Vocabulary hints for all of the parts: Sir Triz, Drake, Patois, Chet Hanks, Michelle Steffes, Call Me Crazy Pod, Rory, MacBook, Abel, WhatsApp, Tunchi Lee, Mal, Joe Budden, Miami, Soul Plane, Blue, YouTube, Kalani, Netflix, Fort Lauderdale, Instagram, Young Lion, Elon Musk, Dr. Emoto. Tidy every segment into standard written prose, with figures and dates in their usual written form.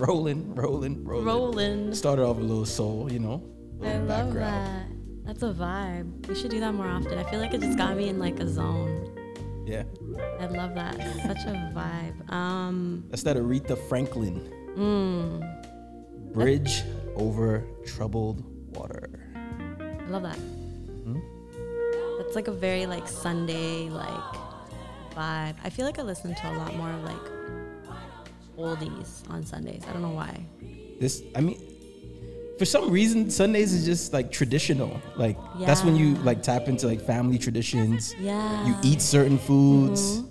rolling. Started off a little soul, you know. I love that. That's a vibe. We should do that more often. I feel like it just got me in like a zone. Yeah. I love that. Such a vibe. That's that Aretha Franklin. Bridge over troubled water. I love that. That's like a very like Sunday like vibe. I feel like I listen to a lot more of like oldies on Sundays. I don't know why. For some reason, Sundays is just like traditional. Like that's when you like tap into like family traditions. Yeah. You eat certain foods. Mm-hmm.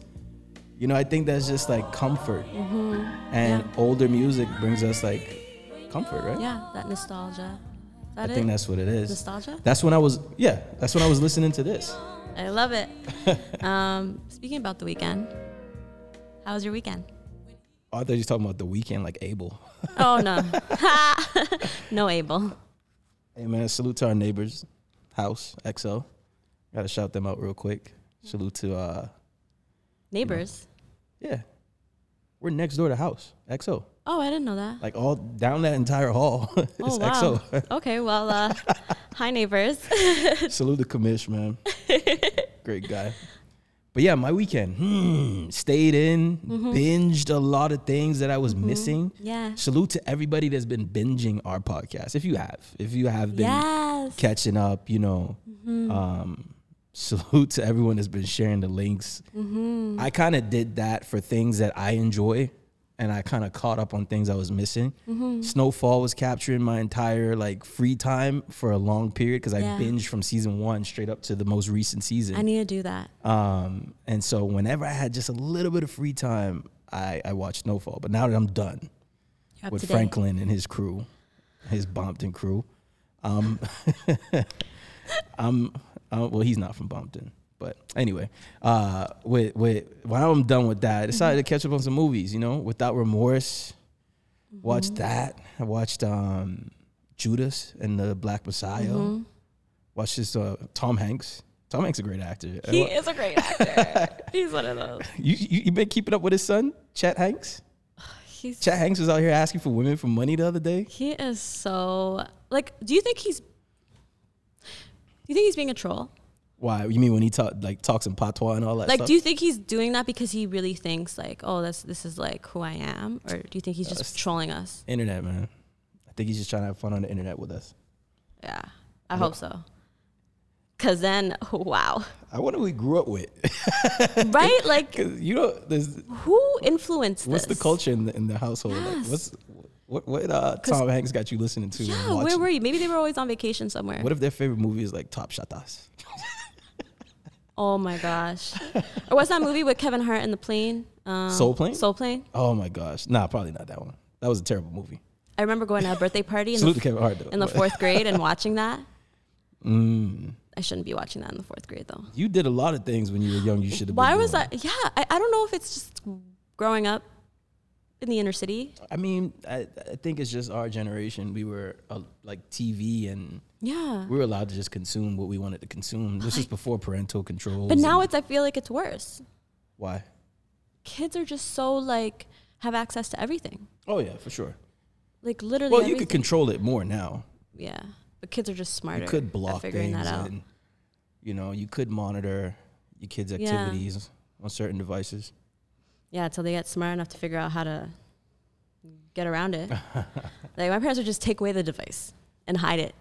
You know, I think that's just like comfort. Mm-hmm. And older music brings us like comfort, right? Yeah, that nostalgia. Is that I think that's what it is. Nostalgia? That's when I was listening to this. I love it. Speaking about the weekend, how was your weekend? Oh, I thought you were talking about the weekend, like Abel. Oh, no. No Abel. Hey, man, salute to our neighbors, House XO. Got to shout them out real quick. Salute to... neighbors? You know. Yeah. We're next door to House XO. Oh, I didn't know that. Like, all down that entire hall is XO. Okay, well, hi, neighbors. Salute to Kamish, man. Great guy. But yeah, my weekend, stayed in, binged a lot of things that I was missing. Yeah. Salute to everybody that's been binging our podcast. If you have been catching up, you know, salute to everyone that's been sharing the links. I kind of did that for things that I enjoy, and I kind of caught up on things I was missing. Snowfall was capturing my entire like free time for a long period because I binged from season 1 straight up to the most recent season. I need to do that. And so whenever I had just a little bit of free time, I watched Snowfall. But now that I'm done with Franklin and his crew, his Bompton crew, well, he's not from Bompton. But anyway, when I'm done with that, I decided to catch up on some movies, you know, Without Remorse. Watched that. I watched Judas and the Black Messiah. Watched this Tom Hanks. Tom Hanks is a great actor. He is a great actor. He's one of those. You been keeping up with his son, Chet Hanks? Chet Hanks was out here asking for women for money the other day. He is so, like, do you think he's being a troll? Why? You mean when he talks in Patois and all that stuff? Like, do you think he's doing that because he really thinks, like, oh, this is, like, who I am? Or do you think he's just trolling us? Internet, man. I think he's just trying to have fun on the internet with us. Yeah. I hope so. Because then, wow. I wonder who he grew up with. Right? Like, you know, who influenced this? What's the culture in the household? Yes. Like, What Tom Hanks got you listening to? Yeah, where were you? Maybe they were always on vacation somewhere. What if their favorite movie is, like, Top Shatas? Oh my gosh. Or what's that movie with Kevin Hart and the plane? Soul Plane? Soul Plane. Oh my gosh. Nah, probably not that one. That was a terrible movie. I remember going to a birthday party in the 4th grade and watching that. I shouldn't be watching that in the 4th grade though. You did a lot of things when you were young you should have been. Why was that? Yeah, I don't know if it's just growing up in the inner city. I mean, I think it's just our generation. We were like TV and... Yeah. We were allowed to just consume what we wanted to consume. This is before parental controls. But now I feel like it's worse. Why? Kids are just so, like, have access to everything. Oh, yeah, for sure. Like, literally everything. Well, you could control it more now. Yeah. But kids are just smarter. You could block things and, you know, you could monitor your kids' activities on certain devices. Yeah, until they get smart enough to figure out how to get around it. Like, my parents would just take away the device and hide it.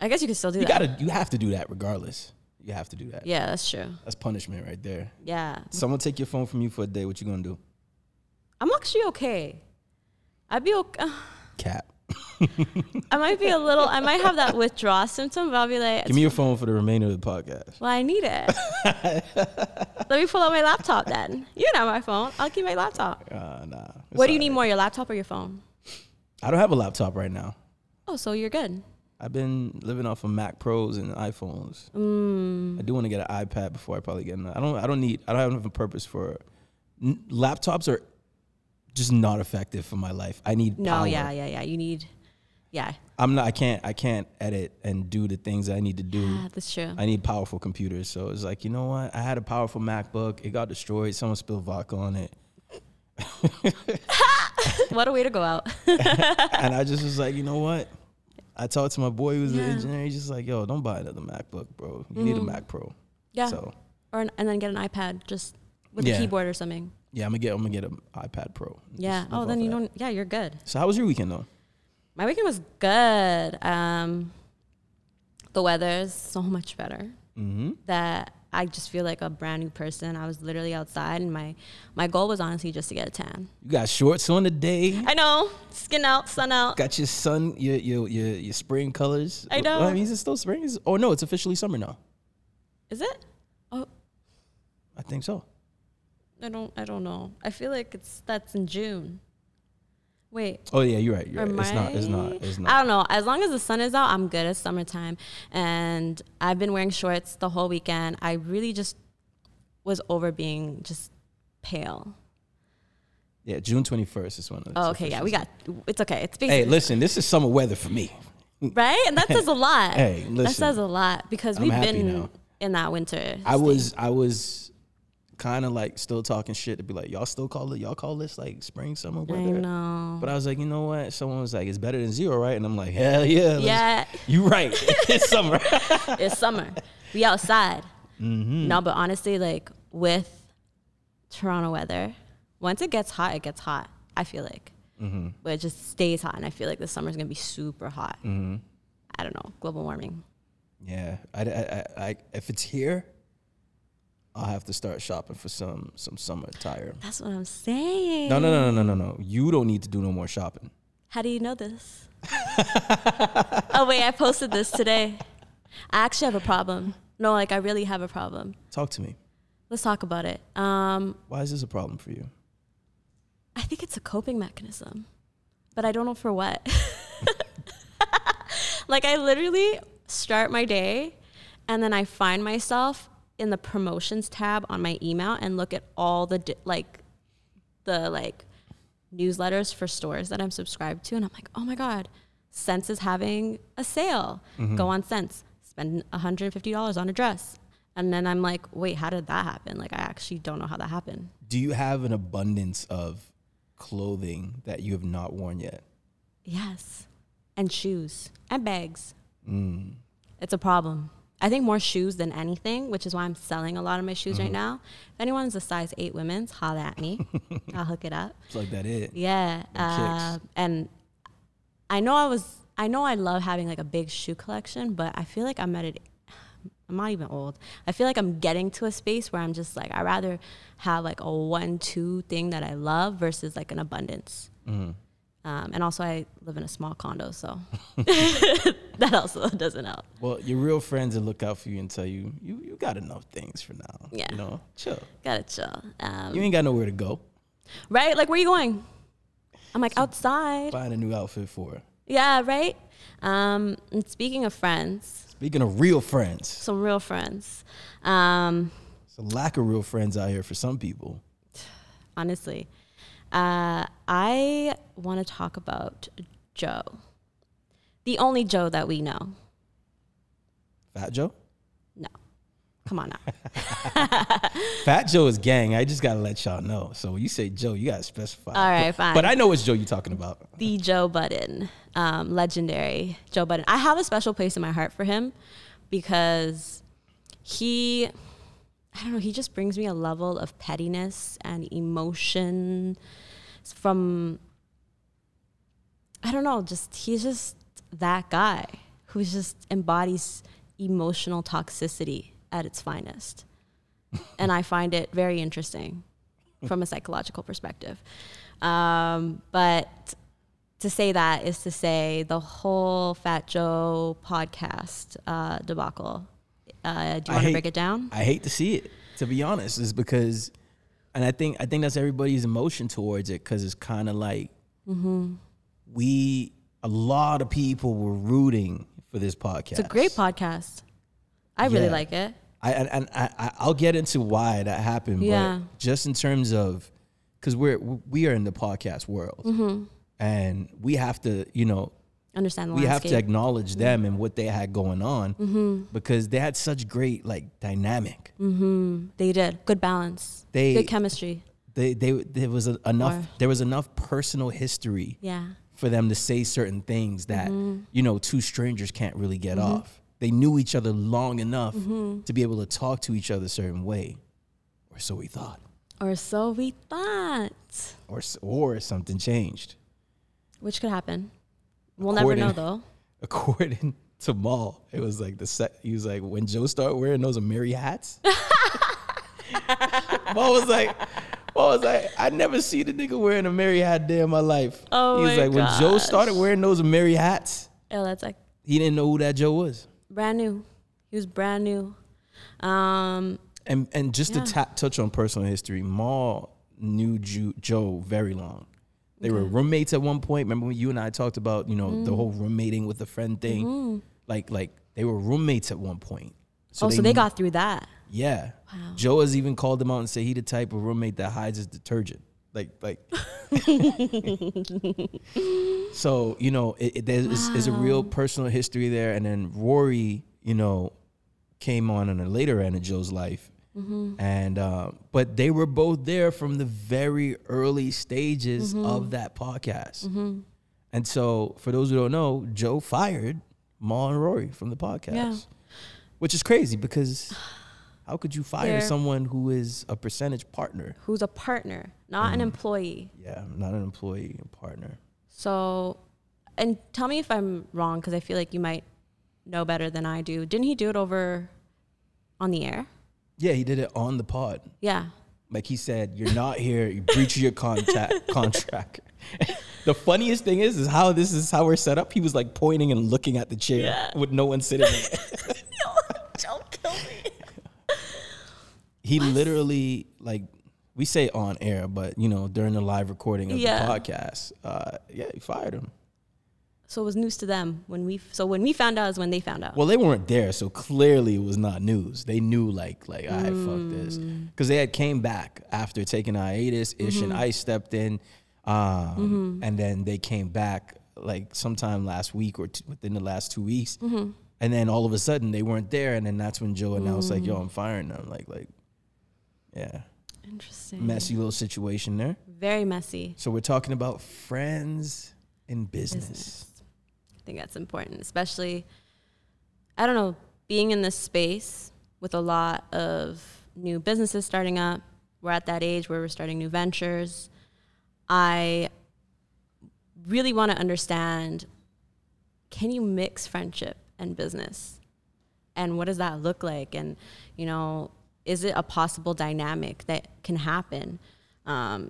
I guess you could still do that. You have to do that regardless. You have to do that. Yeah, that's true. That's punishment right there. Yeah. Someone take your phone from you for a day. What you gonna do? I'm actually okay. I'd be okay. Cap. I might have that withdrawal symptom, but I'll be like, give me your phone for the remainder of the podcast. Well, I need it. Let me pull out my laptop then. You can have my phone. I'll keep my laptop. Nah. What do you need more, your laptop or your phone? I don't have a laptop right now. Oh, so you're good. I've been living off of Mac Pros and iPhones. I do want to get an iPad before I probably get an. I don't have a purpose for. Laptops are just not effective for my life. I need power. You need. Yeah. I'm not. I can't edit and do the things that I need to do. Yeah, that's true. I need powerful computers. So it's like, you know what? I had a powerful MacBook. It got destroyed. Someone spilled vodka on it. What a way to go out. And I just was like, you know what? I talked to my boy who was an engineer. He's just like, yo, don't buy another MacBook, bro. You need a Mac Pro. Yeah. So. Or and then get an iPad just with a keyboard or something. Yeah, I'm gonna get an iPad Pro. Yeah. Oh, then you don't. Yeah, you're good. So how was your weekend though? My weekend was good. The weather is so much better that I just feel like a brand new person. I was literally outside, and my goal was honestly just to get a tan. You got shorts on today. I know, skin out, sun out. Got your sun, your spring colors. I know. Well, I mean, is it still spring? Oh no, it's officially summer now. Is it? Oh, I think so. I don't know. I feel like that's in June. Wait. Oh yeah, you're right. It's not. I don't know. As long as the sun is out, I'm good. It's summertime, and I've been wearing shorts the whole weekend. I really just was over being just pale. Yeah, June 21st is one of the. Oh, okay. Yeah, it's okay. It's basically. Hey, listen. This is summer weather for me. Right, and that says a lot. Hey, listen. That says a lot because we've been in that winter. I was kind of like still talking shit to be like, y'all call this like spring, summer weather? I know. But I was like, you know what? Someone was like, it's better than zero, right? And I'm like, hell yeah. Yeah. You right. It's summer. It's summer. We outside. Mm-hmm. No, but honestly, like with Toronto weather, once it gets hot, I feel like. Mm-hmm. But it just stays hot. And I feel like the summer's going to be super hot. Mm-hmm. I don't know. Global warming. Yeah. I if it's here, I'll have to start shopping for some summer attire. That's what I'm saying. No. You don't need to do no more shopping. How do you know this? Oh, wait, I posted this today. I actually have a problem. No, like, I really have a problem. Talk to me. Let's talk about it. Why is this a problem for you? I think it's a coping mechanism, but I don't know for what. Like, I literally start my day, and then I find myself in the promotions tab on my email and look at all the newsletters for stores that I'm subscribed to, and I'm like, oh my god, Sense is having a sale. Mm-hmm. Go on Sense, spend $150 on a dress, and then I'm like, wait, how did that happen? Like, I actually don't know how that happened. Do you have an abundance of clothing that you have not worn yet? Yes, and shoes and bags. It's a problem. I think more shoes than anything, which is why I'm selling a lot of my shoes right now. If anyone's a size 8 women's, holla at me. I'll hook it up. Plug that in. Yeah. And I know I love having like a big shoe collection, but I feel like I'm not even old. I feel like I'm getting to a space where I'm just like, I'd rather have like a 1-2 thing that I love versus like an abundance. Mm-hmm. And also, I live in a small condo, so that also doesn't help. Well, your real friends will look out for you and tell you, you got enough things for now. Yeah. You know, chill. Gotta chill. You ain't got nowhere to go. Right? Like, where are you going? I'm like, outside. Find a new outfit for her. Yeah, right? And speaking of friends. Speaking of real friends. Some real friends. It's a lack of real friends out here for some people. Honestly. I want to talk about Joe, the only Joe that we know. Fat Joe? No, come on now. Fat Joe is gang. I just gotta let y'all know. So when you say Joe, you gotta specify. All right, fine. But I know which Joe you're talking about. The Joe Budden, legendary Joe Budden. I have a special place in my heart for him because I don't know, he just brings me a level of pettiness and emotion from, I don't know, he's just that guy who just embodies emotional toxicity at its finest. And I find it very interesting from a psychological perspective. But to say that is to say the whole Fat Joe podcast debacle. Do you want to break it down? I hate to see it, to be honest, is because, and I think that's everybody's emotion towards it, because it's kind of like a lot of people were rooting for this podcast. It's a great podcast. I really like it. I'll get into why that happened, but just in terms of, because we are in the podcast world, and we have to, you know, understand the landscape. We have to acknowledge them and what they had going on because they had such great like dynamic. They did good balance, good chemistry. There was enough personal history for them to say certain things that you know, two strangers can't really get off. They knew each other long enough to be able to talk to each other a certain way, or so we thought. Or something changed, which could happen. We'll never know though. According to Mal, it was like he was like, when Joe started wearing those Mary hats. Mal was like, I never see the nigga wearing a Mary hat day in my life. Oh, he was like, gosh. When Joe started wearing those Mary hats, oh, that's like, he didn't know who that Joe was. Brand new. He was brand new. And just to touch on personal history, Mal knew Joe very long. They were roommates at one point. Remember when you and I talked about, you know, the whole roommating with a friend thing? Like they were roommates at one point. So they got through that. Yeah. Wow. Joe has even called him out and said he the type of roommate that hides his detergent. Like. So, you know, there's a real personal history there. And then Rory, you know, came on a later end in Joe's life. And but they were both there from the very early stages of that podcast. And so for those who don't know, Joe fired Mal and Rory from the podcast, which is crazy because how could you fire someone who is a percentage partner? Who's a partner, not an employee. Yeah, not an employee, a partner. So, and tell me if I'm wrong because I feel like you might know better than I do. Didn't he do it over on the air? Yeah, he did it on the pod. Yeah. Like he said, you're not here, you breach your contract. The funniest thing is how we're set up. He was like pointing and looking at the chair with no one sitting there. Don't kill me. Literally, like, we say on air, but, you know, during the live recording of the podcast, he fired him. So it was news to them when we found out is when they found out. Well, they weren't there, so clearly it was not news. They knew like all right, fuck this, because they had came back after taking a hiatus. Ish and I stepped in, and then they came back like sometime last week or within the last 2 weeks, and then all of a sudden they weren't there, and then that's when Joe announced like, "Yo, I'm firing them." Like, yeah. Interesting. Messy little situation there. Very messy. So we're talking about friends in business. I think that's important, especially, I don't know, being in this space with a lot of new businesses starting up. We're at that age where we're starting new ventures. I really want to understand, can you mix friendship and business? And what does that look like? And, you know, is it a possible dynamic that can happen?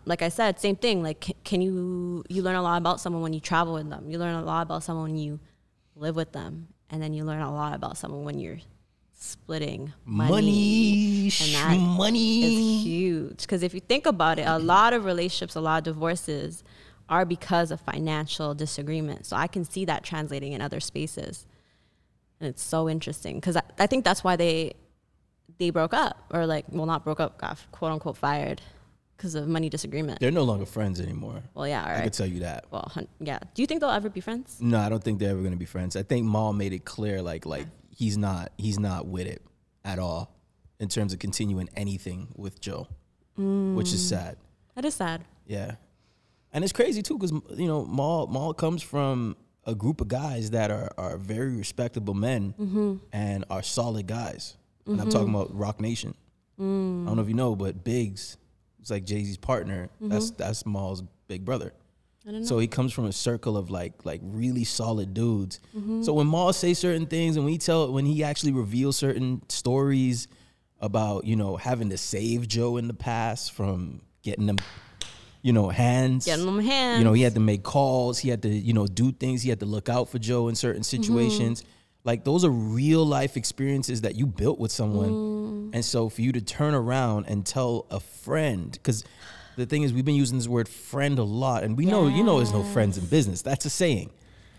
Like I said, same thing. Like, can you learn a lot about someone when you travel with them. You learn a lot about someone when you live with them. And then you learn a lot about someone when you're splitting money. And that money is huge. Because if you think about it, a lot of relationships, a lot of divorces are because of financial disagreement. So I can see that translating in other spaces. And it's so interesting. Because I think that's why they broke up. Or like, well, not broke up, got quote unquote fired. Because of money disagreement. They're no longer friends anymore. Well, yeah, all right. I could tell you that. Well, yeah. Do you think they'll ever be friends? No, I don't think they're ever going to be friends. I think Mal made it clear, like he's not with it at all in terms of continuing anything with Joe, which is sad. That is sad. Yeah. And it's crazy, too, because, you know, Mal comes from a group of guys that are very respectable men and are solid guys. And I'm talking about Roc Nation. I don't know if you know, but Biggs, it's like Jay-Z's partner. That's Mal's big brother. I don't know. So he comes from a circle of like really solid dudes. So when Mal says certain things and when he actually reveals certain stories about, you know, having to save Joe in the past from getting them, you know, hands. Getting them hands. You know, he had to make calls. He had to, you know, do things. He had to look out for Joe in certain situations. Like, those are real life experiences that you built with someone. And so for you to turn around and tell a friend, because the thing is, we've been using this word friend a lot. And we know, you know, there's no friends in business. That's a saying.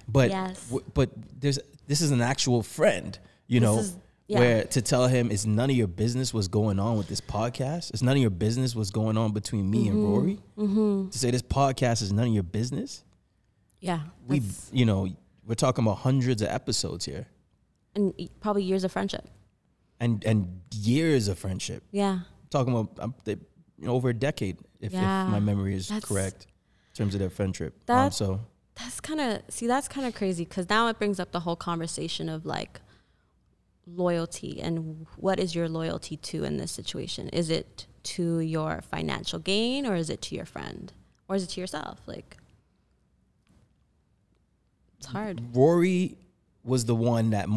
But but this is an actual friend, you know, where to tell him it's none of your business what's going on with this podcast. It's none of your business what's going on between me and Rory. To say this podcast is none of your business. Yeah. We're talking about hundreds of episodes here. And probably years of friendship. And years of friendship. Yeah. I'm talking about over a decade, if my memory is correct, in terms of their friendship. That's kind of crazy, because now it brings up the whole conversation of like loyalty and what is your loyalty to in this situation? Is it to your financial gain, or is it to your friend, or is it to yourself? Like, it's hard. Rory was the one that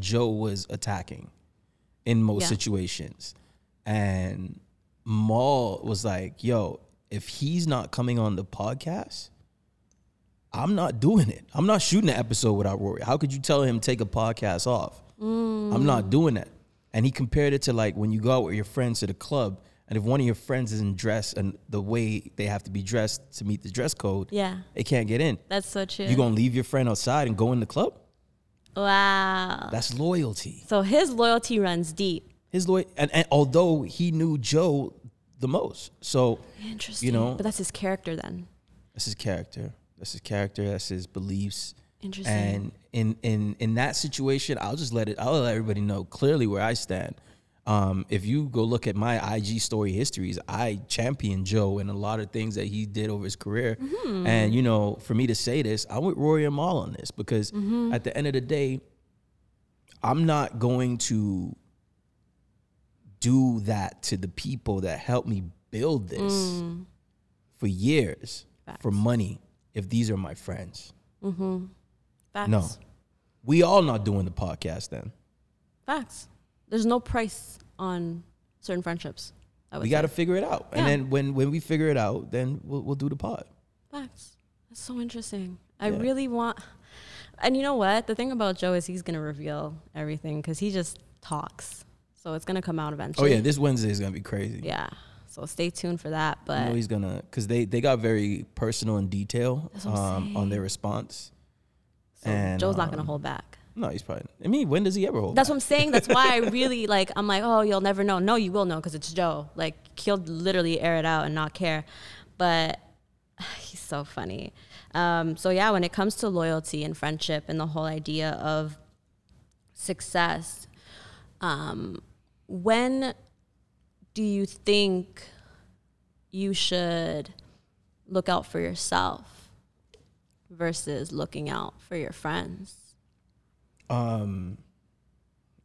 Joe was attacking in most situations. And Mal was like, yo, if he's not coming on the podcast, I'm not doing it. I'm not shooting an episode without Rory. How could you tell him take a podcast off? I'm not doing it. And he compared it to like when you go out with your friends to the club, and if one of your friends isn't dressed and the way they have to be dressed to meet the dress code, they can't get in. That's so true. You gonna leave your friend outside and go in the club? Wow. That's loyalty. So his loyalty runs deep. And although he knew Joe the most. So interesting. You know, but that's his character then. That's his beliefs. Interesting. And in that situation, I'll let everybody know clearly where I stand. If you go look at my IG story histories, I champion Joe and a lot of things that he did over his career. Mm-hmm. And, you know, for me to say this, I'm with Rory and Mal on this, because at the end of the day, I'm not going to do that to the people that helped me build this for years, for money, if these are my friends. Mm-hmm. Facts. No. We all not doing the podcast then. Facts. There's no price on certain friendships. We got to figure it out. Yeah. And then when we figure it out, then we'll do the pod. Facts. That's so interesting. Yeah. And you know what? The thing about Joe is he's going to reveal everything, because he just talks. So it's going to come out eventually. Oh, yeah. This Wednesday is going to be crazy. Yeah. So stay tuned for that. But I know he's going to, because they got very personal and detail on their response. So and Joe's not going to hold back. No, he's probably. I mean, when does he ever hold? That's back? What I'm saying. That's why I really like. I'm like, oh, you'll never know. No, you will know, because it's Joe. Like, he'll literally air it out and not care. But he's so funny. So when it comes to loyalty and friendship and the whole idea of success, when do you think you should look out for yourself versus looking out for your friends?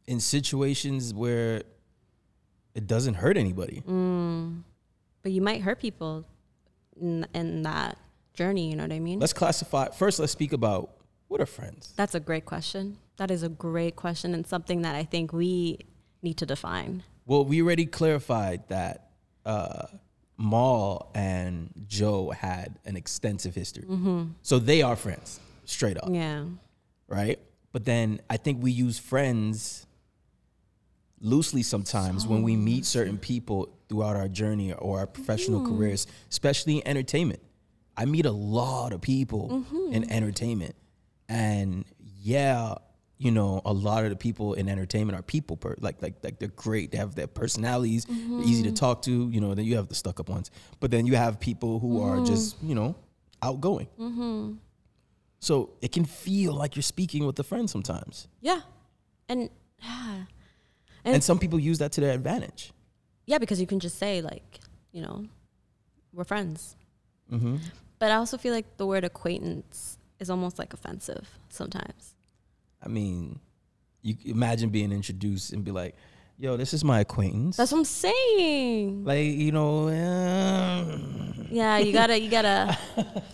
In situations where it doesn't hurt anybody. But you might hurt people in that journey, you know what I mean? Let's classify. First, let's speak about what are friends? That's a great question. That is a great question, and something that I think we need to define. Well, we already clarified that Mal and Joe had an extensive history. Mm-hmm. So they are friends, straight up. Yeah. Right? But then I think we use friends loosely sometimes when we meet certain people throughout our journey or our professional careers, especially in entertainment. I meet a lot of people in entertainment. And you know, a lot of the people in entertainment are people, like they're great. They have their personalities, they're easy to talk to, you know, then you have the stuck up ones. But then you have people who are just, you know, outgoing. Mm-hmm. So it can feel like you're speaking with a friend sometimes. Yeah. And some people use that to their advantage. Yeah, because you can just say, like, you know, we're friends. Mm-hmm. But I also feel like the word acquaintance is almost like offensive sometimes. I mean, you imagine being introduced and be like, yo, this is my acquaintance. That's what I'm saying. Like, you know. Yeah, you gotta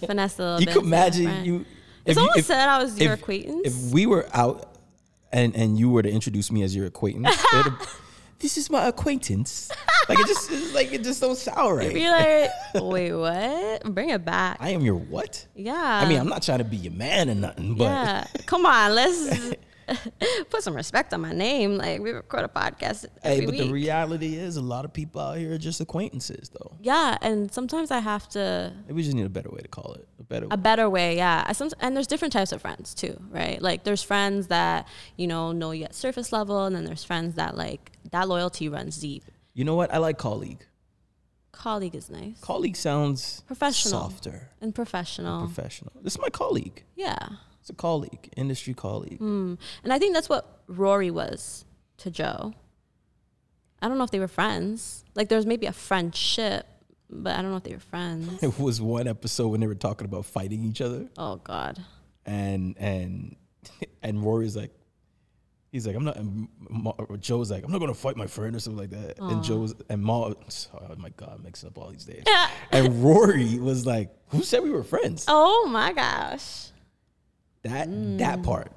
finesse a little bit. You could imagine you. If someone said I was your acquaintance. If we were out and you were to introduce me as your acquaintance, this is my acquaintance. Like, it just don't sound right. You'd be like, wait, what? Bring it back. I am your what? Yeah. I mean, I'm not trying to be your man or nothing, but yeah. Come on, let's put some respect on my name. Like, we record a podcast every week. The reality is, a lot of people out here are just acquaintances, though. Yeah, and sometimes I have to. We just need a better way to call it. A better way, yeah. And there's different types of friends too, right? Like, there's friends that you know you at surface level, and then there's friends that like that loyalty runs deep. You know what? I like colleague. Colleague is nice. Colleague sounds professional, softer, and professional. This is my colleague. Yeah. It's a colleague, industry colleague. And I think that's what Rory was to Joe. I don't know if they were friends. Like, there was maybe a friendship, but I don't know if they were friends. It was one episode when they were talking about fighting each other. Oh, God. And Rory's like, he's like, I'm not, and Joe's like, I'm not going to fight my friend or something like that. Aww. And Joe's, and Mal, oh my God, I'm mixing up all these days. And Rory was like, who said we were friends? Oh my gosh. That part.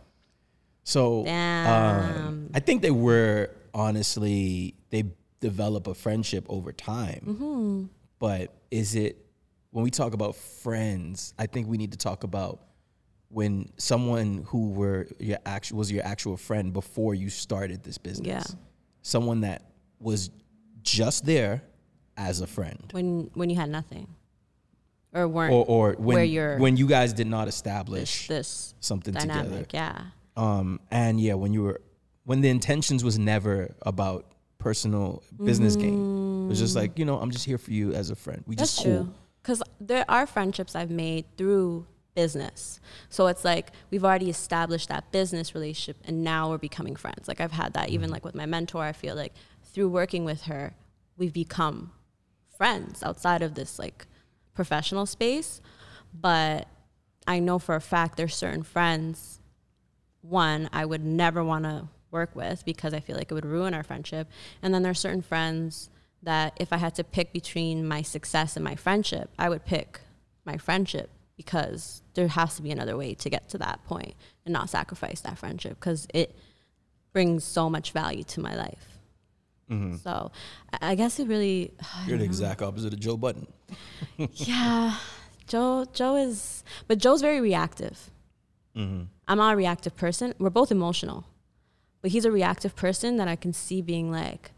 So I think they were, honestly, they develop a friendship over time. Mm-hmm. But is it, when we talk about friends, I think we need to talk about when someone who was your actual friend before you started this business. Yeah. Someone that was just there as a friend. When you had nothing. Or weren't. Or when you guys did not establish this something dynamic, together. Yeah. And yeah, when the intentions was never about personal business gain. It was just like, you know, I'm just here for you as a friend. We That's just cool. Because there are friendships I've made through business. So it's like we've already established that business relationship and now we're becoming friends. Like I've had that even like with my mentor. I feel like through working with her, we've become friends outside of this like professional space. But I know for a fact there's certain friends, one, I would never want to work with because I feel like it would ruin our friendship. And then there's certain friends that if I had to pick between my success and my friendship, I would pick my friendship, because there has to be another way to get to that point and not sacrifice that friendship because it brings so much value to my life. Mm-hmm. So I guess it really... You're the exact opposite of Joe Budden. Yeah. Joe is... But Joe's very reactive. Mm-hmm. I'm not a reactive person. We're both emotional. But he's a reactive person that I can see being like,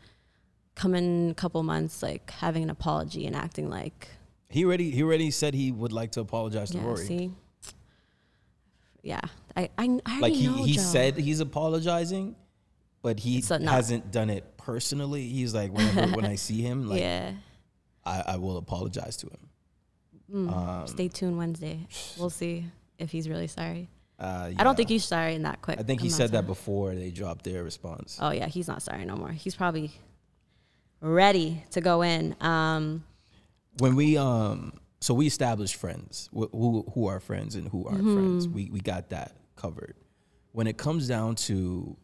come in a couple months, like having an apology and acting like... He already said he would like to apologize to Rory. See? Yeah. I like know he Joe. Said he's apologizing, but he hasn't done it personally. He's like, whenever when I see him, like I will apologize to him. Stay tuned Wednesday. We'll see if he's really sorry. Yeah. I don't think he's sorry in that quick. I think he said that before they dropped their response. Oh yeah, he's not sorry no more. He's probably ready to go in. When we so we established friends, who are friends and who aren't friends. We got that covered. When it comes down to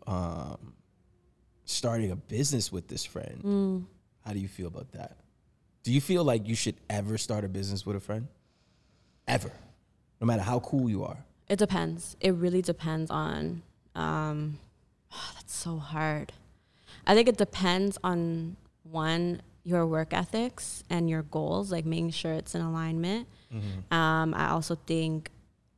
starting a business with this friend, how do you feel about that? Do you feel like you should ever start a business with a friend? Ever, no matter how cool you are. It depends. It really depends on. That's so hard. I think it depends on one, your work ethics and your goals, like making sure it's in alignment. Mm-hmm. I also think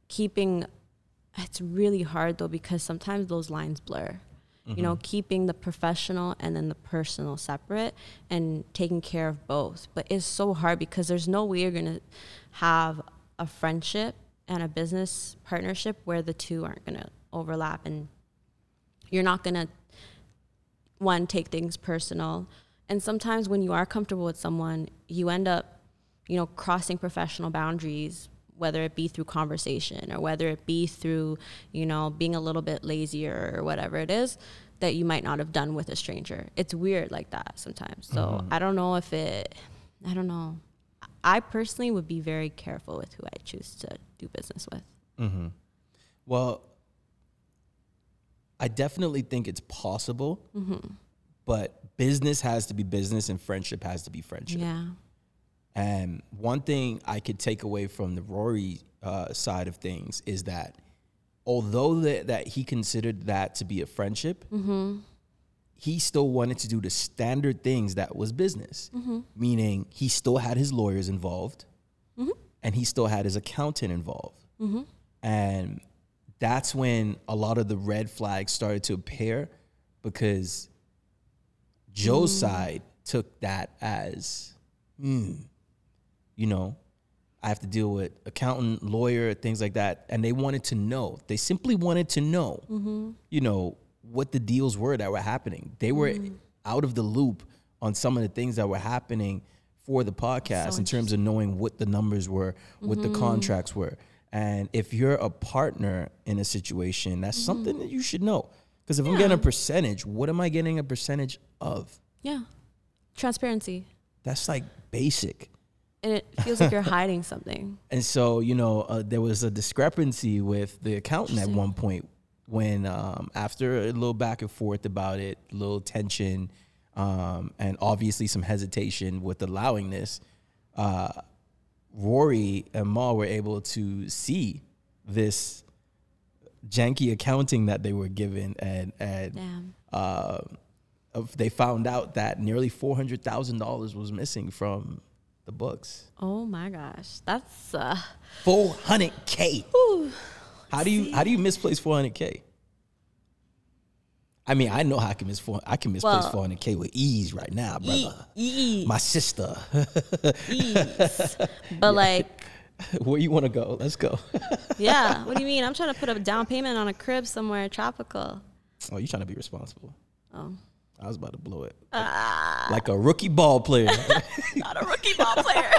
it's really hard though, because sometimes those lines blur, you know, keeping the professional and then the personal separate and taking care of both. But it's so hard because there's no way you're gonna have a friendship and a business partnership where the two aren't gonna overlap, and you're not gonna, one, take things personal. And sometimes when you are comfortable with someone, you end up, you know, crossing professional boundaries, whether it be through conversation or whether it be through, you know, being a little bit lazier or whatever it is that you might not have done with a stranger. It's weird like that sometimes. So I don't know. I personally would be very careful with who I choose to do business with. Mm-hmm. Well, I definitely think it's possible, but business has to be business and friendship has to be friendship. Yeah. And one thing I could take away from the Rory side of things is that although that he considered that to be a friendship, he still wanted to do the standard things that was business, meaning he still had his lawyers involved and he still had his accountant involved. And that's when a lot of the red flags started to appear, because Joe's side took that as, you know, I have to deal with accountant, lawyer, things like that. And they wanted to know. They simply wanted to know, you know, what the deals were that were happening. They were out of the loop on some of the things that were happening for the podcast in terms of knowing what the numbers were, what the contracts were. And if you're a partner in a situation, that's something that you should know. Because if I'm getting a percentage, what am I getting a percentage of? Yeah. Transparency. That's like basic. And it feels like you're hiding something. And so, you know, there was a discrepancy with the accountant at one point when after a little back and forth about it, a little tension, and obviously some hesitation with allowing this, Rory and Mal were able to see this janky accounting that they were given, and they found out that nearly $400,000 was missing from the books. Oh my gosh, that's 400K. How do you misplace 400K? I mean, I know how I can misplace 400K with ease right now, brother. My sister. Ease. But where you want to go? Let's go. Yeah. What do you mean? I'm trying to put a down payment on a crib somewhere tropical. Oh, you're trying to be responsible. Oh. I was about to blow it. Like a rookie ball player. Not a rookie ball player.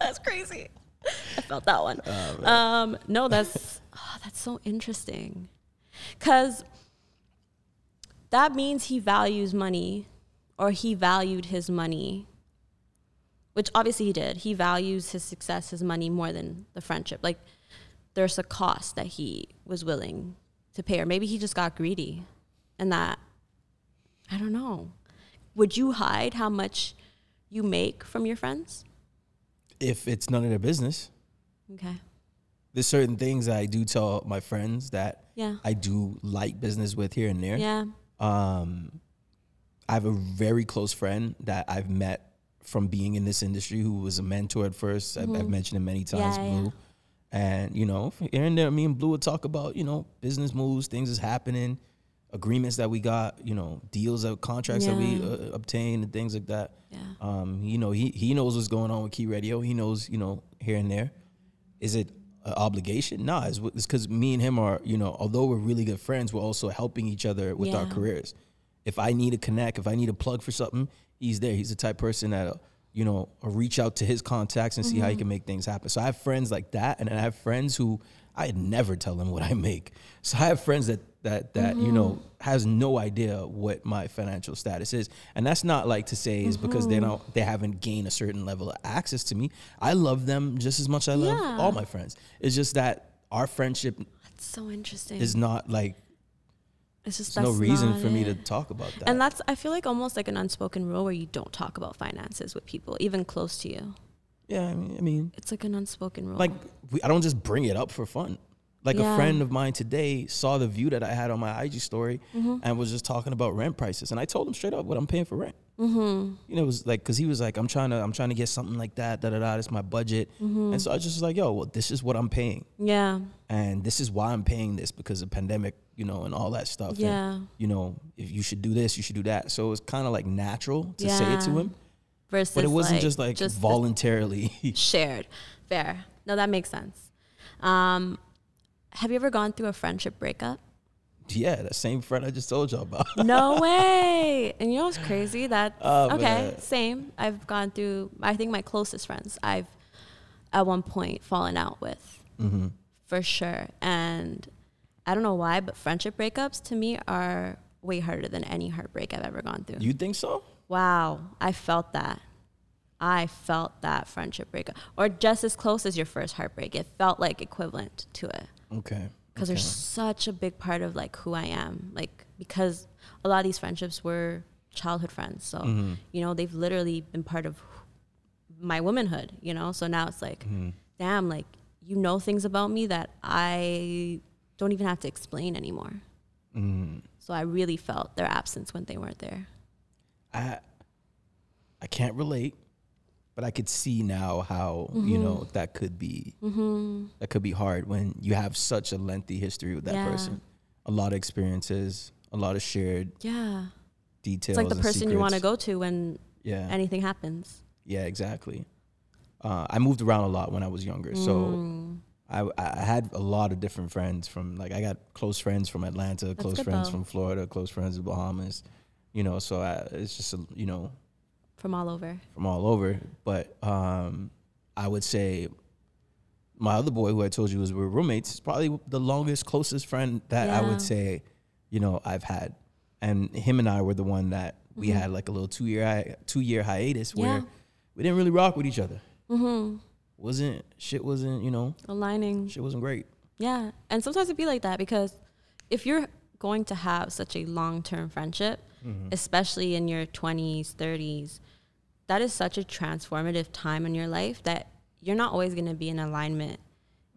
That's crazy. I felt that one. Oh, no, that's so interesting. Because that means he values money, or he valued his money, which obviously he did. He values his success, his money, more than the friendship. Like, there's a cost that he was willing to pay, or maybe he just got greedy, and that, I don't know. Would you hide how much you make from your friends? If it's none of their business. Okay. There's certain things that I do tell my friends that I do light business with here and there. Yeah. I have a very close friend that I've met from being in this industry who was a mentor at first. Mm-hmm. I've mentioned him many times, Blue. Yeah. And, you know, here and there, me and Blue would talk about, you know, business moves, things that's happening, agreements that we got, you know, deals of contracts that we obtained and things like that. Yeah. You know, he knows what's going on with Key Radio. He knows, you know, here and there. Is it an obligation? No, it's because me and him are, you know, although we're really good friends, we're also helping each other with our careers. If I need to connect, if I need a plug for something, he's there. He's the type of person that'll, you know, reach out to his contacts and see how he can make things happen. So I have friends like that, and I have friends who I never tell them what I make. So I have friends that you know, has no idea what my financial status is. And that's not like to say it's because they haven't gained a certain level of access to me. I love them just as much as I love all my friends. It's just that our friendship that's so interesting. Is not like, it's just there's no reason for me to talk about that. And that's, I feel like, almost like an unspoken rule where you don't talk about finances with people, even close to you. Yeah, I mean it's like an unspoken rule. Like, I don't just bring it up for fun. Like a friend of mine today saw the view that I had on my IG story and was just talking about rent prices. And I told him straight up what I'm paying for rent. Mm-hmm. You know, it was like, because he was like, I'm trying to get something like that, da-da-da, it's my budget. Mm-hmm. And so I just was like, yo, well, this is what I'm paying. Yeah. And this is why I'm paying this, because of pandemic, you know, and all that stuff. Yeah. And, you know, if you should do this, you should do that. So it was kind of like natural to say it to him. Versus, but it wasn't like, just voluntarily. Shared. Fair. No, that makes sense. Have you ever gone through a friendship breakup? Yeah, that same friend I just told y'all about. No way. And you know what's crazy? That's okay, man. Same. I've gone through, I think, my closest friends I've at one point fallen out with, for sure. And I don't know why, but friendship breakups to me are way harder than any heartbreak I've ever gone through. You think so? Wow, I felt that. I felt that friendship breakup. Or just as close as your first heartbreak. It felt like equivalent to it. Okay. Because they're such a big part of, like, who I am. Like, because a lot of these friendships were childhood friends. So, you know, they've literally been part of my womanhood, you know? So now it's like, damn, like, you know things about me that I don't even have to explain anymore. So I really felt their absence when they weren't there. I can't relate. But I could see now how, you know, that could be hard when you have such a lengthy history with that person. A lot of experiences, a lot of shared details. It's like the person secrets. You want to go to when anything happens. Yeah, exactly. I moved around a lot when I was younger. So I had a lot of different friends from, like, I got close friends from Atlanta, from Florida, close friends from Bahamas. You know, so it's just, you know. From all over. But I would say my other boy, who I told you was, we were roommates, is probably the longest, closest friend that I would say, you know, I've had. and him and I were the one that we had like a little two-year hiatus where we didn't really rock with each other. Wasn't, you know, aligning. Shit wasn't great. Yeah. And sometimes it'd be like that, because if you're going to have such a long-term friendship, especially in your 20s, 30s, that is such a transformative time in your life that you're not always going to be in alignment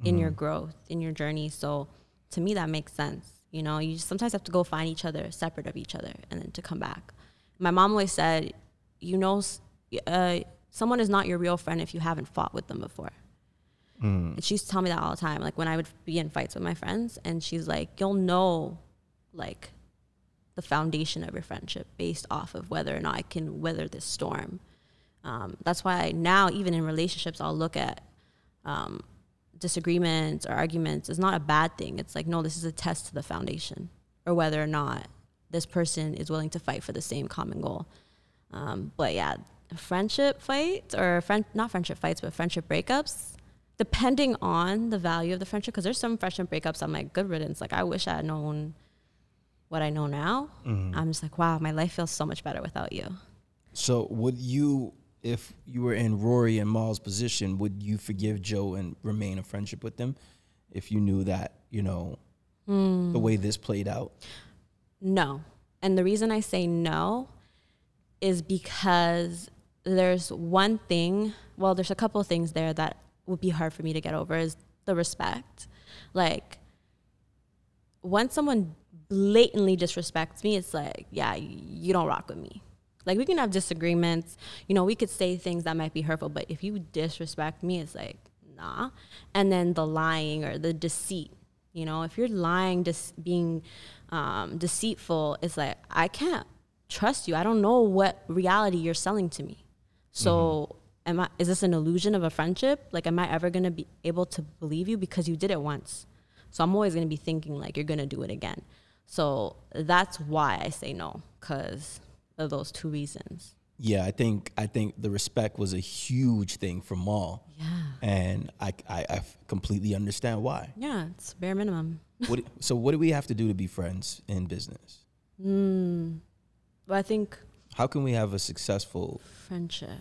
in your growth, in your journey. So to me, that makes sense. You know, you just sometimes have to go find each other separate of each other and then to come back. My mom always said, you know, someone is not your real friend if you haven't fought with them before. And she used to tell me that all the time. Like when I would be in fights with my friends, and she's like, you'll know like the foundation of your friendship based off of whether or not I can weather this storm. That's why now, even in relationships, I'll look at disagreements or arguments is not a bad thing. It's like, no, this is a test to the foundation or whether or not this person is willing to fight for the same common goal. But yeah, friendship fights or not friendship fights, but friendship breakups, depending on the value of the friendship, because there's some friendship breakups I'm like, good riddance. Like, I wish I had known what I know now. I'm just like, wow, my life feels so much better without you. So would you... if you were in Rory and Mal's position, would you forgive Joe and remain a friendship with them if you knew that, you know, the way this played out? No. And the reason I say no is because there's one thing, well, there's a couple of things there that would be hard for me to get over is the respect. Like, once someone blatantly disrespects me, it's like, yeah, you don't rock with me. Like, we can have disagreements, you know, we could say things that might be hurtful, but if you disrespect me, it's like, nah. And then the lying or the deceit, you know, if you're lying, being deceitful, it's like, I can't trust you. I don't know what reality you're selling to me. So is this an illusion of a friendship? Like, am I ever going to be able to believe you because you did it once? So I'm always going to be thinking, like, you're going to do it again. So that's why I say no, because... of those two reasons. Yeah, I think the respect was a huge thing for Mal. Yeah. And I completely understand why. Yeah, it's bare minimum. So what do we have to do to be friends in business? Well, I think... how can we have a successful...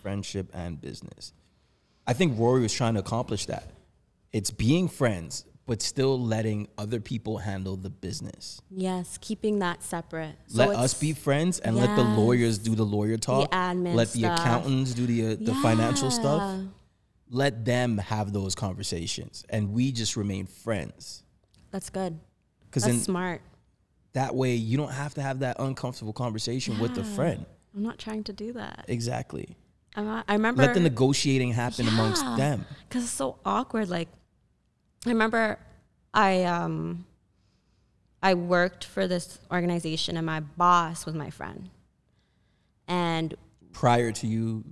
Friendship and business? I think Rory was trying to accomplish that. It's being friends, but still letting other people handle the business. Yes, keeping that separate. So let us be friends and let the lawyers do the lawyer talk. The admin let the accountants do the financial stuff. Let them have those conversations. And we just remain friends. That's good. That's smart. That way you don't have to have that uncomfortable conversation with a friend. I'm not trying to do that. Exactly. I remember... let the negotiating happen amongst them. Because it's so awkward, like... I remember I worked for this organization and my boss was my friend. And prior to you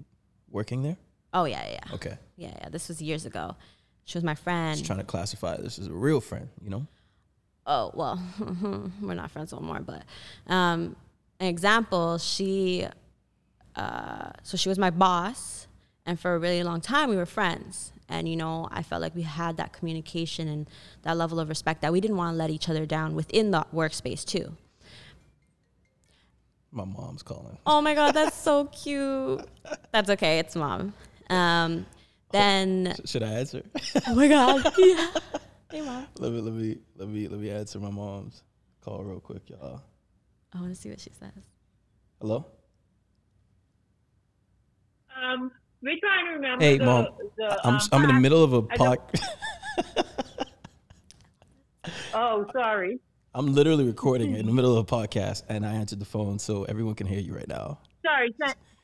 working there? Oh, yeah. Okay. Yeah, this was years ago. She was my friend. Just trying to classify this as a real friend, you know? Oh, well, we're not friends anymore, but an example, she was my boss, and for a really long time we were friends. And, you know, I felt like we had that communication and that level of respect that we didn't want to let each other down within the workspace, too. My mom's calling. Oh, my God, that's so cute. That's okay. It's Mom. Then should I answer? Oh, my God. Yeah. Hey, Mom. Let me answer my mom's call real quick, y'all. I want to see what she says. Hello? We're trying to remember. Hey, Mom. I'm in the middle of a podcast. Oh, sorry. I'm literally recording in the middle of a podcast, and I answered the phone, so everyone can hear you right now. Sorry.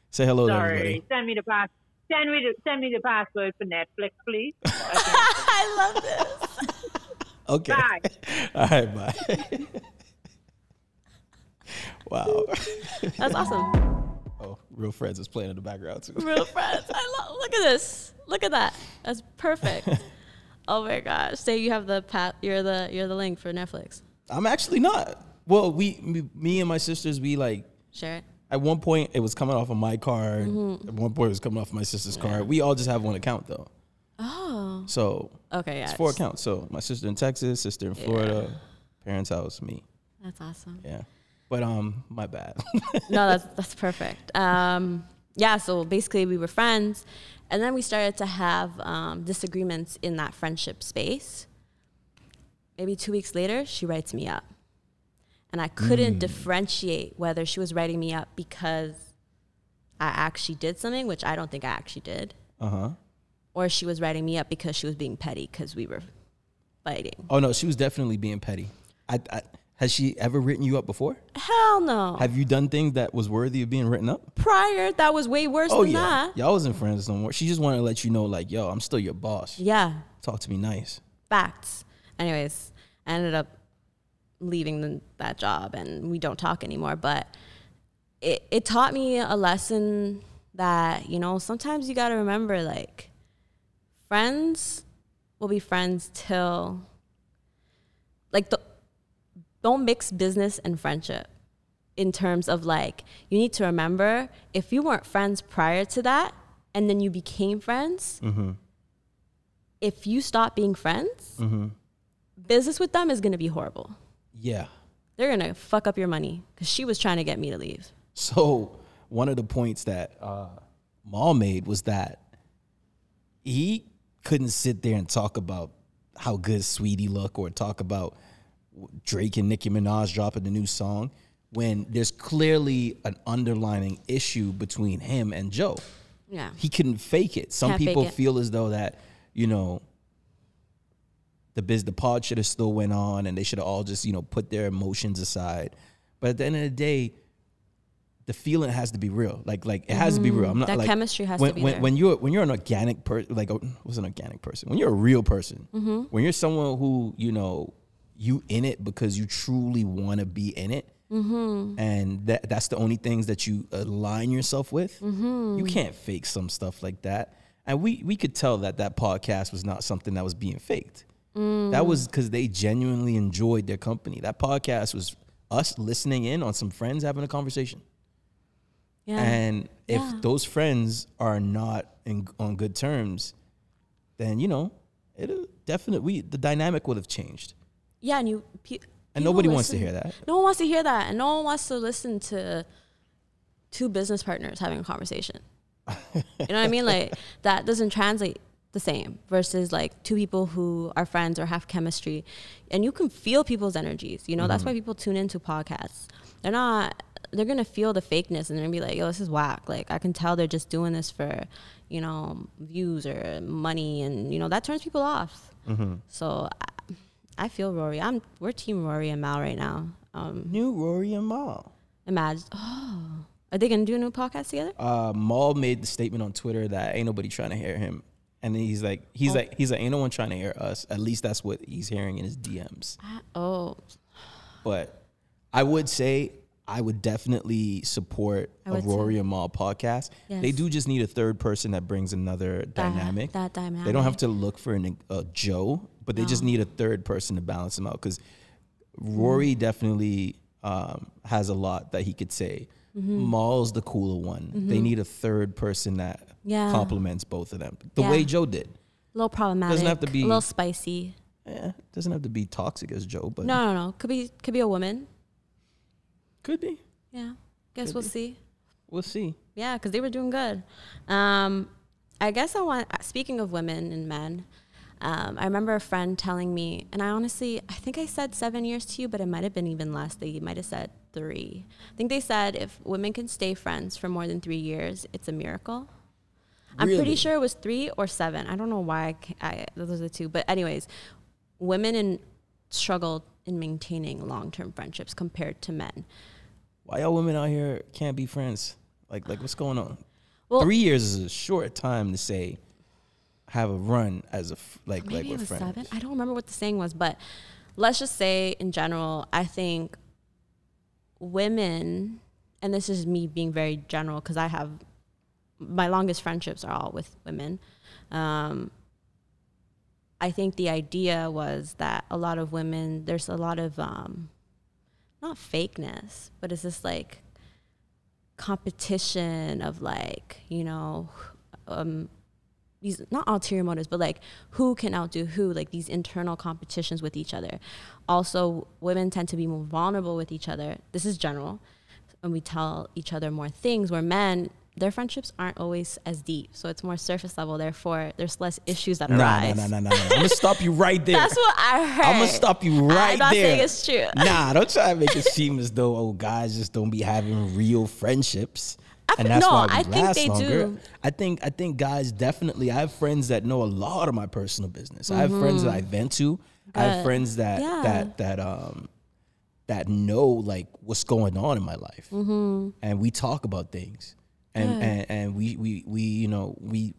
Say hello to everybody. Send me the password for Netflix, please. Okay. I love this. Okay. Bye. All right. Bye. Wow. That's awesome. Oh, Real Friends is playing in the background too. Real Friends. Look at this. Look at that. That's perfect. Oh my gosh. Say you have you're the link for Netflix. I'm actually not. Well, me and my sisters, we like share it. At one point it was coming off of my card. At one point it was coming off of my sister's card. We all just have one account though. Oh. So okay, yeah. It's four accounts. So my sister in Texas, sister in Florida, parents' house, me. That's awesome. Yeah. But my bad. No, that's perfect. Yeah, so basically we were friends, and then we started to have disagreements in that friendship space. Maybe 2 weeks later, she writes me up. And I couldn't differentiate whether she was writing me up because I actually did something, which I don't think I actually did. Uh-huh. Or she was writing me up because she was being petty because we were fighting. Oh, no, she was definitely being petty. Has she ever written you up before? Hell no. Have you done things that was worthy of being written up? Prior, that was way worse than that. Y'all wasn't friends no more. She just wanted to let you know, like, yo, I'm still your boss. Yeah. Talk to me nice. Facts. Anyways, I ended up leaving that job, and we don't talk anymore. But it taught me a lesson that, you know, sometimes you got to remember, like, friends will be friends till, like, don't mix business and friendship in terms of, like, you need to remember if you weren't friends prior to that and then you became friends, if you stop being friends, business with them is going to be horrible. Yeah. They're going to fuck up your money because she was trying to get me to leave. So one of the points that Mal made was that he couldn't sit there and talk about how good Sweetie look or talk about Drake and Nicki Minaj dropping the new song when there's clearly an underlining issue between him and Joe. Yeah. He couldn't fake it. Some people feel as though that, you know, the pod should have still went on and they should have all just, you know, put their emotions aside. But at the end of the day, the feeling has to be real. Like it has to be real. I'm not that like, chemistry has to be there. When you're an organic person, like what's an organic person? When you're a real person, when you're someone who, you know, you in it because you truly want to be in it. And that's the only things that you align yourself with. You can't fake some stuff like that. And we could tell that podcast was not something that was being faked. That was because they genuinely enjoyed their company. That podcast was us listening in on some friends having a conversation. Yeah. And if those friends are not on good terms, then, you know, the dynamic would have changed. Yeah, and nobody wants to hear that. No one wants to hear that, and no one wants to listen to two business partners having a conversation. You know what I mean? Like, that doesn't translate the same versus, like, two people who are friends or have chemistry. And you can feel people's energies, you know? That's why people tune into podcasts. They're going to feel the fakeness, and they're going to be like, yo, this is whack. Like, I can tell they're just doing this for, you know, views or money, and, you know, that turns people off. So I feel Rory. We're team Rory and Mal right now. New Rory and Mal. Imagine. Oh, are they gonna do a new podcast together? Mal made the statement on Twitter that ain't nobody trying to hear him, and then he's like, ain't no one trying to hear us. At least that's what he's hearing in his DMs. But I would say I would definitely support a Rory and Mal podcast. Yes. They do just need a third person that brings another dynamic. That dynamic. They don't have to look for a Joe. But they just need a third person to balance them out, because Rory definitely has a lot that he could say. Mal's the cooler one. They need a third person that complements both of them. The way Joe did. A little problematic. Doesn't have to be a little spicy. Yeah, doesn't have to be toxic as Joe. But no. Could be a woman. Could be. Yeah, guess we'll see. We'll see. Yeah, because they were doing good. I guess speaking of women and men. I remember a friend telling me, and I think I said 7 years to you, but it might have been even less. They might have said 3. I think they said if women can stay friends for more than 3 years, it's a miracle. Really? I'm pretty sure it was 3 or 7. I don't know why those are the two. But anyways, women struggle in maintaining long-term friendships compared to men. Why y'all women out here can't be friends? Like what's going on? Well, 3 years is a short time to say. Have a run as maybe we're friends. 7? I don't remember what the saying was, but let's just say in general, I think women, and this is me being very general because I have my longest friendships are all with women. I think the idea was that a lot of women, there's a lot of not fakeness, but it's this like competition of like, you know. these not ulterior motives, but like who can outdo who, like these internal competitions with each other. Also, women tend to be more vulnerable with each other. This is general. And we tell each other more things, where men, their friendships aren't always as deep. So it's more surface level. Therefore, there's less issues that arise. No. I'm going to stop you right there. That's what I heard. I'm going to stop you right there. I'm not saying it's true. Nah, don't try to make it seem as though, oh, guys just don't be having real friendships. I think they do. I think guys definitely. I have friends that know a lot of my personal business. Mm-hmm. I have friends that I vent to. Good. I have friends that know like what's going on in my life, mm-hmm. and we talk about things, and we you know we.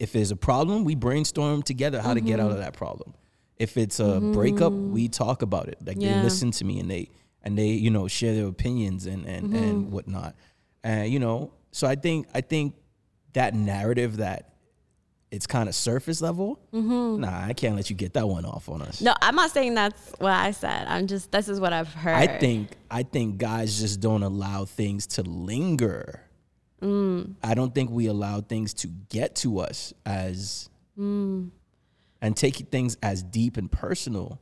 If there's a problem, we brainstorm together how mm-hmm. to get out of that problem. If it's a mm-hmm. breakup, we talk about it. Like they listen to me and they you know share their opinions and mm-hmm. and whatnot. And, you know, so I think that narrative that it's kind of surface level. Mm-hmm. Nah, I can't let you get that one off on us. No, I'm not saying that's what I said. I'm just, this is what I've heard. I think guys just don't allow things to linger. Mm. I don't think we allow things to get to us as, and take things as deep and personal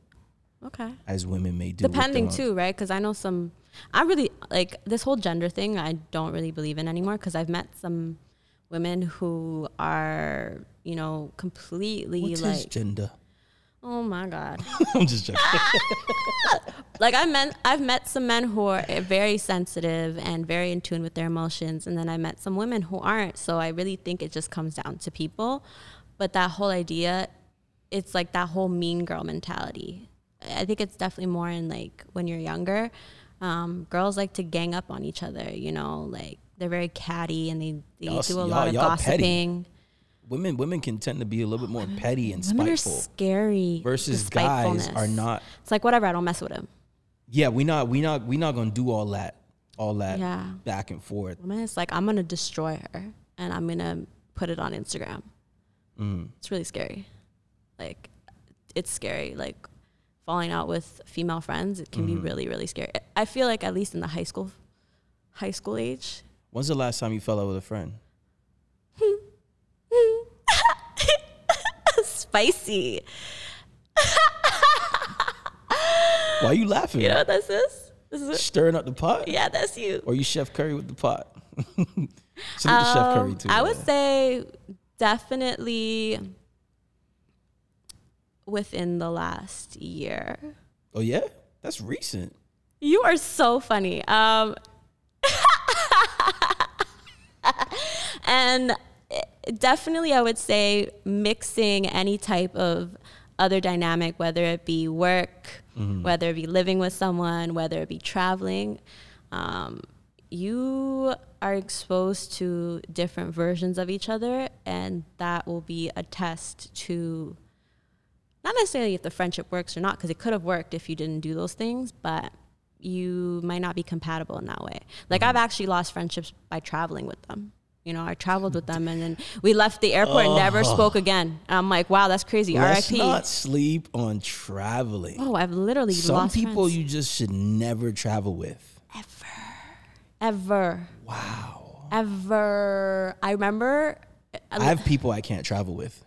as women may do. Depending too, right? Because I know some... I really, like, this whole gender thing I don't really believe in anymore, because I've met some women who are, you know, completely what like... What is gender? Oh, my God. I'm just joking. Like, I've met some men who are very sensitive and very in tune with their emotions, and then I met some women who aren't, so I really think it just comes down to people. But that whole idea, it's like that whole mean girl mentality. I think it's definitely more in, like, when you're younger... girls like to gang up on each other, you know, like they're very catty and they do a lot of gossiping. Petty. Women can tend to be a little bit more petty and women spiteful. Women are scary. Versus guys are not. It's like, whatever, I don't mess with him. Yeah, we not gonna do all that back and forth. Women, it's like, I'm gonna destroy her and I'm gonna put it on Instagram. Mm. It's really scary. Like, it's scary. Like, falling out with female friends, it can be really, really scary. I feel like at least in the high school age. When's the last time you fell out with a friend? Spicy. Why are you laughing? You know what this is? Stirring up the pot? Yeah, that's you. Or you Chef Curry with the pot. So the Chef Curry too. I would say definitely... within the last year. Oh yeah? That's recent. You are so funny. And definitely I would say mixing any type of other dynamic, whether it be work, whether it be living with someone, whether it be traveling, you are exposed to different versions of each other, and that will be a test to not necessarily if the friendship works or not, because it could have worked if you didn't do those things, but you might not be compatible in that way. Like, I've actually lost friendships by traveling with them. You know, I traveled with them, and then we left the airport and never spoke again. And I'm like, wow, that's crazy. Let's RIP. Not sleep on traveling. Oh, I've literally lost friends. Some people you just should never travel with. Ever. Wow. Ever. I remember. I have people I can't travel with.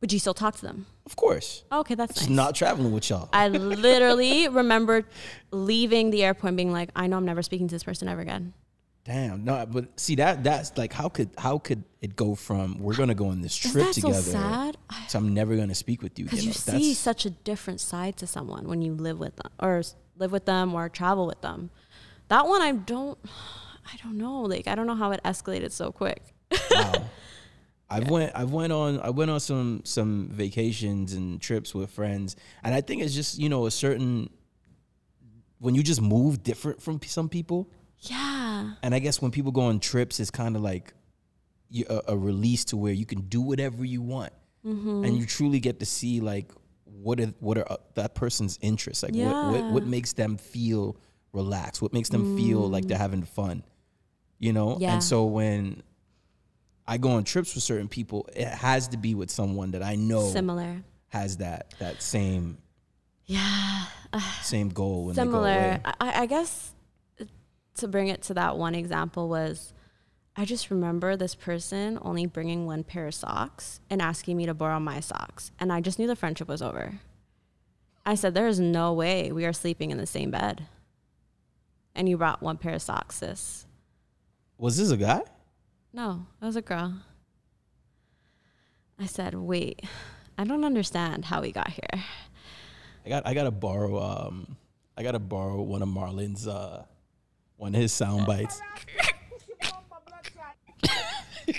Would you still talk to them? Of course. Okay, that's nice. Just not traveling with y'all. I literally remember leaving the airport and being like, I know I'm never speaking to this person ever again. Damn. No, but see, that's like, how could it go from we're going to go on this trip together, so sad? So I'm never going to speak with you again. Because you see such a different side to someone when you live with them or travel with them. That one, I don't know. Like, I don't know how it escalated so quick. Wow. I went on some vacations and trips with friends, and I think it's just, you know, a certain, when you just move different from some people. Yeah. And I guess when people go on trips, it's kind of like a release to where you can do whatever you want, and you truly get to see like what are that person's interests, like what makes them feel relaxed, what makes them feel like they're having fun, you know. Yeah. And so when I go on trips with certain people, it has to be with someone that I know similar has that same goal. When similar, they go away. I guess to bring it to that one example was, I just remember this person only bringing one pair of socks and asking me to borrow my socks. And I just knew the friendship was over. I said, there is no way we are sleeping in the same bed. And you brought one pair of socks, sis. Was this a guy? No, it was a girl. I said, wait, I don't understand how we got here. I gotta borrow one of Marlon's one of his sound bites.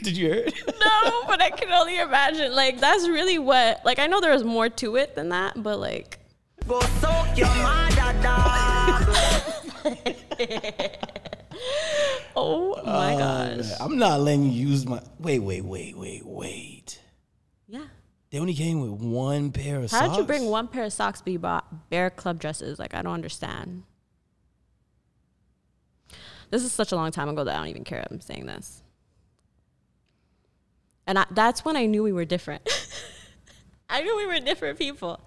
Did you hear it? No, but I can only imagine. Like, that's really what, like, I know there was more to it than that, but like. Go soak your mother, dog. Oh my gosh. Man, I'm not letting you use my. Wait. Yeah. They only came with one pair of socks. How did you bring one pair of socks but you bought bare club dresses? Like, I don't understand. This is such a long time ago that I don't even care I'm saying this. And that's when I knew we were different. I knew we were different people.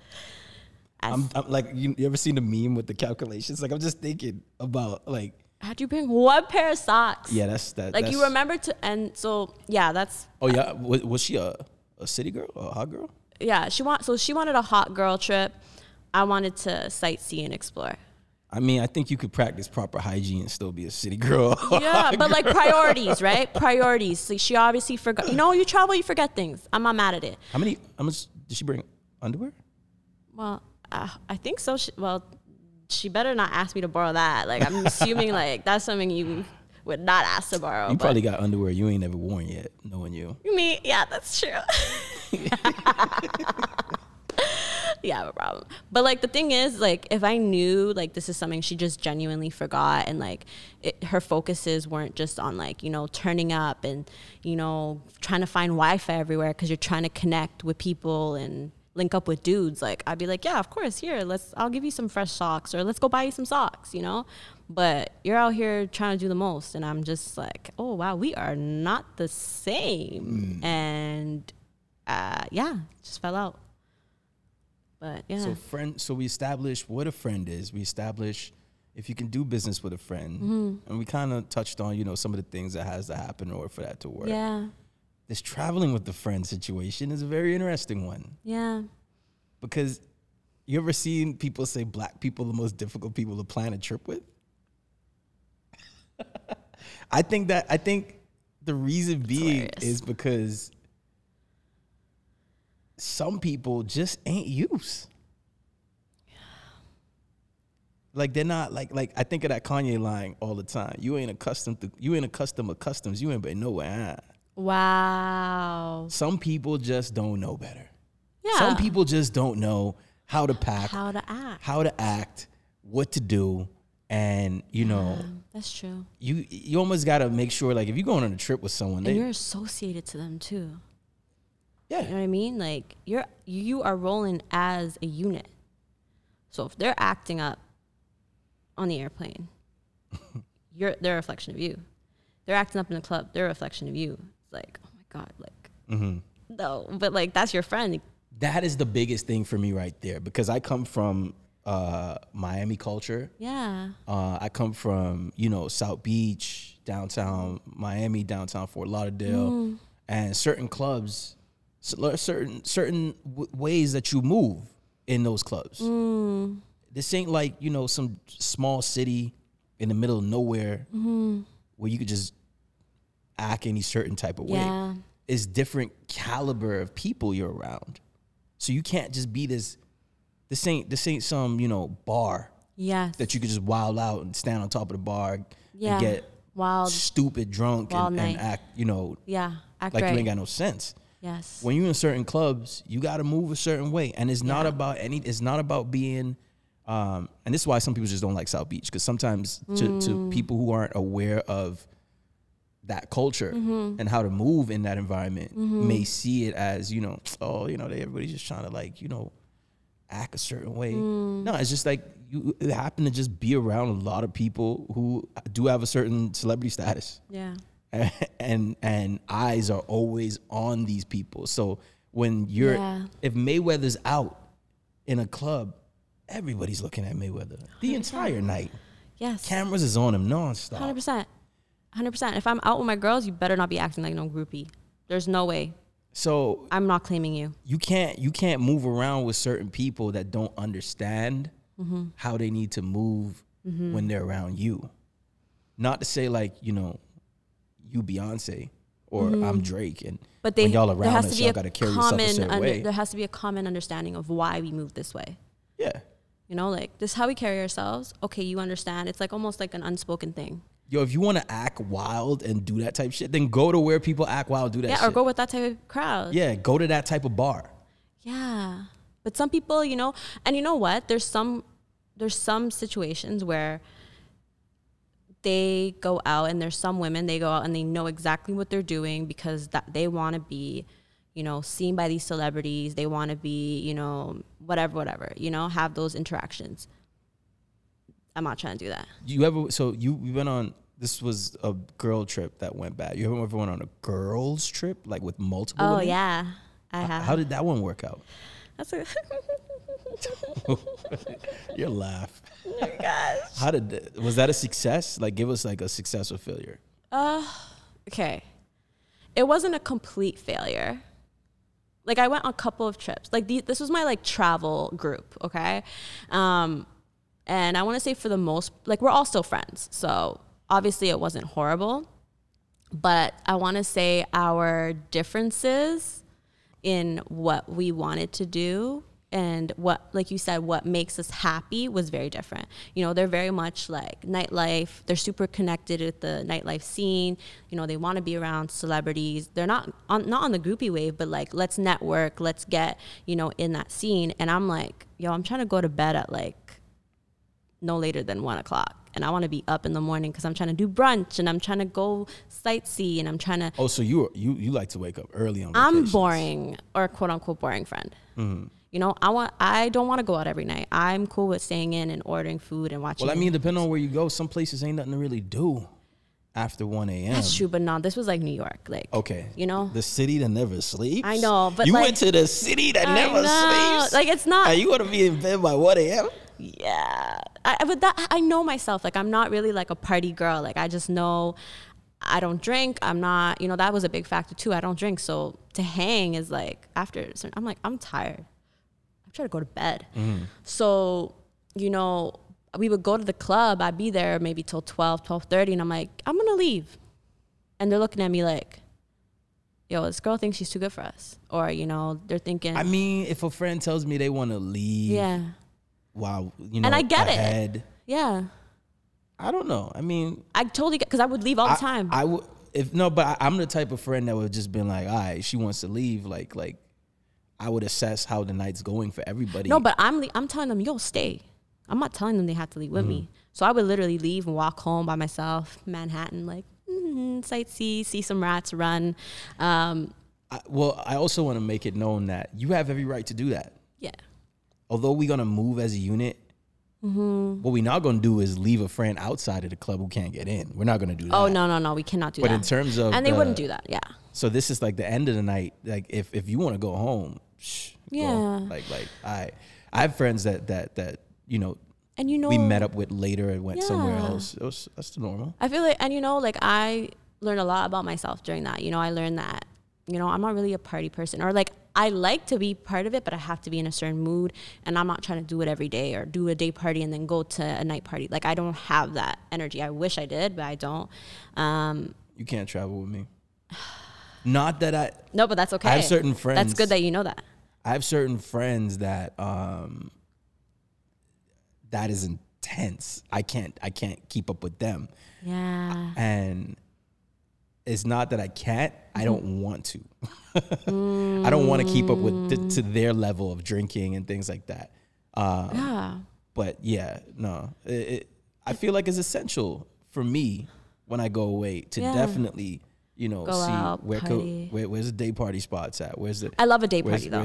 I'm like, you ever seen the meme with the calculations? Like, I'm just thinking about, like. How'd you bring one pair of socks? Yeah, that's that. Like, that's, you remember to, and so, yeah, that's. Oh, yeah. Was she a city girl? A hot girl? Yeah, she wanted a hot girl trip. I wanted to sightsee and explore. I mean, I think you could practice proper hygiene and still be a city girl. Yeah, but girl. Like priorities, right? Priorities. So she obviously forgot. You know, you travel, you forget things. I'm not mad at it. How much did she bring? Underwear? Well, I think so. She better not ask me to borrow that. Like, I'm assuming like that's something you would not ask to borrow. You probably got underwear you ain't never worn yet, knowing you. Me? Yeah, that's true. Yeah, I have a problem. But, like, the thing is, like, if I knew, like, this is something she just genuinely forgot and, like, her focuses weren't just on, like, you know, turning up and, you know, trying to find Wi-Fi everywhere because you're trying to connect with people and link up with dudes, like, I'd be like, yeah, of course, here, I'll give you some fresh socks or let's go buy you some socks, you know? But you're out here trying to do the most and I'm just like, oh, wow, we are not the same. And, yeah, just fell out. But, yeah. So we established what a friend is. We established if you can do business with a friend. Mm-hmm. And we kind of touched on, you know, some of the things that has to happen in order for that to work. Yeah. This traveling with the friend situation is a very interesting one. Yeah. Because you ever seen people say black people are the most difficult people to plan a trip with? I think the reason being is because some people just ain't used. Yeah. Like, they're not like I think of that Kanye line all the time. You ain't accustomed to customs. You ain't been nowhere. Wow. Some people just don't know better. Yeah. Some people just don't know how to pack, how to act, what to do, and you know. That's true. You almost gotta make sure, like, if you're going on a trip with someone, and you're associated to them too. Yeah. You know what I mean? Like, you are rolling as a unit. So if they're acting up on the airplane, they're a reflection of you. They're acting up in the club, they're a reflection of you. It's like, oh my God, like, mm-hmm. No, but like, that's your friend. That is the biggest thing for me right there, because I come from Miami culture. Yeah. I come from, you know, South Beach, downtown Miami, downtown Fort Lauderdale, and certain clubs. So certain ways that you move in those clubs. This ain't like, you know, some small city in the middle of nowhere where you could just act any certain type of way. It's different caliber of people you're around. So you can't just be this ain't some, you know, bar. Yes. That you could just wild out and stand on top of the bar and get wild, stupid drunk and act, you know, act like right. You ain't got no sense. Yes. When you're in certain clubs, you got to move a certain way. And it's not about being, and this is why some people just don't like South Beach. Because sometimes to people who aren't aware of that culture and how to move in that environment may see it as, you know, oh, you know, everybody's just trying to, like, you know, act a certain way. No, it's just like you happen to just be around a lot of people who do have a certain celebrity status. Yeah. And eyes are always on these people. So when you're, if Mayweather's out in a club, everybody's looking at Mayweather the entire night. Yes. Cameras is on him nonstop. 100%. 100%. If I'm out with my girls, you better not be acting like no groupie. There's no way. So I'm not claiming you. You can't move around with certain people that don't understand mm-hmm. how they need to move mm-hmm. when they're around you. Not to say like, you know, you Beyonce or mm-hmm. I'm Drake and but they, when y'all around us, y'all gotta carry yourself a certain way. There has to be a common understanding of why we move this way. Yeah. You know, like this is how we carry ourselves. Okay, you understand. It's like almost like an unspoken thing. Yo, if you want to act wild and do that type shit, then go to where people act wild, do that shit. Yeah, or go with that type of crowd. Yeah, go to that type of bar. Yeah. But some people, you know, and you know what? There's some situations where they go out and there's some women, they go out and they know exactly what they're doing because that they want to be, you know, seen by these celebrities. They want to be, you know, whatever, you know, have those interactions. I'm not trying to do that. You went on, this was a girl trip that went bad. You ever went on a girls trip, like with multiple women? Oh, yeah, I have. How did that one work out? That's a your laugh. Oh my gosh. Was that a success? Like, give us like a success or failure. Okay. It wasn't a complete failure. Like, I went on a couple of trips. Like, this was my, like, travel group, okay? And I want to say for the most, like, we're all still friends. So, obviously, it wasn't horrible. But I want to say our differences in what we wanted to do and what, like you said, what makes us happy was very different. You know, they're very much like nightlife. They're super connected with the nightlife scene. You know, they want to be around celebrities. They're not on the groupie wave, but like, let's network, let's get, you know, in that scene. And I'm like, yo, I'm trying to go to bed at like no later than 1:00. And I want to be up in the morning because I'm trying to do brunch and I'm trying to go sightsee and I'm trying to. Oh, so you like to wake up early on vacations. I'm boring or quote unquote boring friend. Mm-hmm. You know, I don't want to go out every night. I'm cool with staying in and ordering food and watching. Well, I mean, depending on where you go, some places ain't nothing to really do after 1 a.m. That's true, but no, this was like New York. Like, okay. You know? The city that never sleeps. I know, but you like, went to the city that never sleeps. Like, it's not. Are you going to be in bed by 1 a.m.? Yeah. I know myself. Like, I'm not really like a party girl. Like, I just know I don't drink. I'm not, you know, that was a big factor too. I don't drink. So to hang is like after, I'm like, I'm tired. Try to go to bed. Mm. So, you know, we would go to the club. I'd be there maybe till 12:30. And I'm like, I'm going to leave. And they're looking at me like, yo, this girl thinks she's too good for us. Or, you know, they're thinking. I mean, if a friend tells me they want to leave. Yeah. Wow. You know, and I get ahead, it. Yeah. I don't know. I mean. I totally get because I would leave all the time. I would. If no, but I'm the type of friend that would just been like, all right, she wants to leave. Like. I would assess how the night's going for everybody. No, but I'm telling them, yo, stay. I'm not telling them they have to leave with mm-hmm. me. So I would literally leave and walk home by myself, Manhattan, like, sightsee, see some rats run. I also want to make it known that you have every right to do that. Yeah. Although we're going to move as a unit, mm-hmm. what we're not going to do is leave a friend outside of the club who can't get in. We're not going to do that. Oh, no, we cannot do that. But in terms of... And they wouldn't do that, yeah. So this is like the end of the night. Like, if you want to go home... Yeah. Well, like I have friends that you know, and you know, we met up with later and went somewhere else. That's normal. I feel like, and you know, like I learned a lot about myself during that. You know, I learned that, you know, I'm not really a party person, or like I like to be part of it, but I have to be in a certain mood, and I'm not trying to do it every day or do a day party and then go to a night party. Like I don't have that energy. I wish I did, but I don't. You can't travel with me. Not that I. No, but that's okay. I have certain friends. That's good that you know that. I have certain friends that that is intense. I can't keep up with them. Yeah. And it's not that I can't. I don't want to. I don't want to keep up with to their level of drinking and things like that. Yeah. But yeah, no. I feel like it's essential for me when I go away to definitely. You know, go see out, where's the day party spots at? I love a day party though.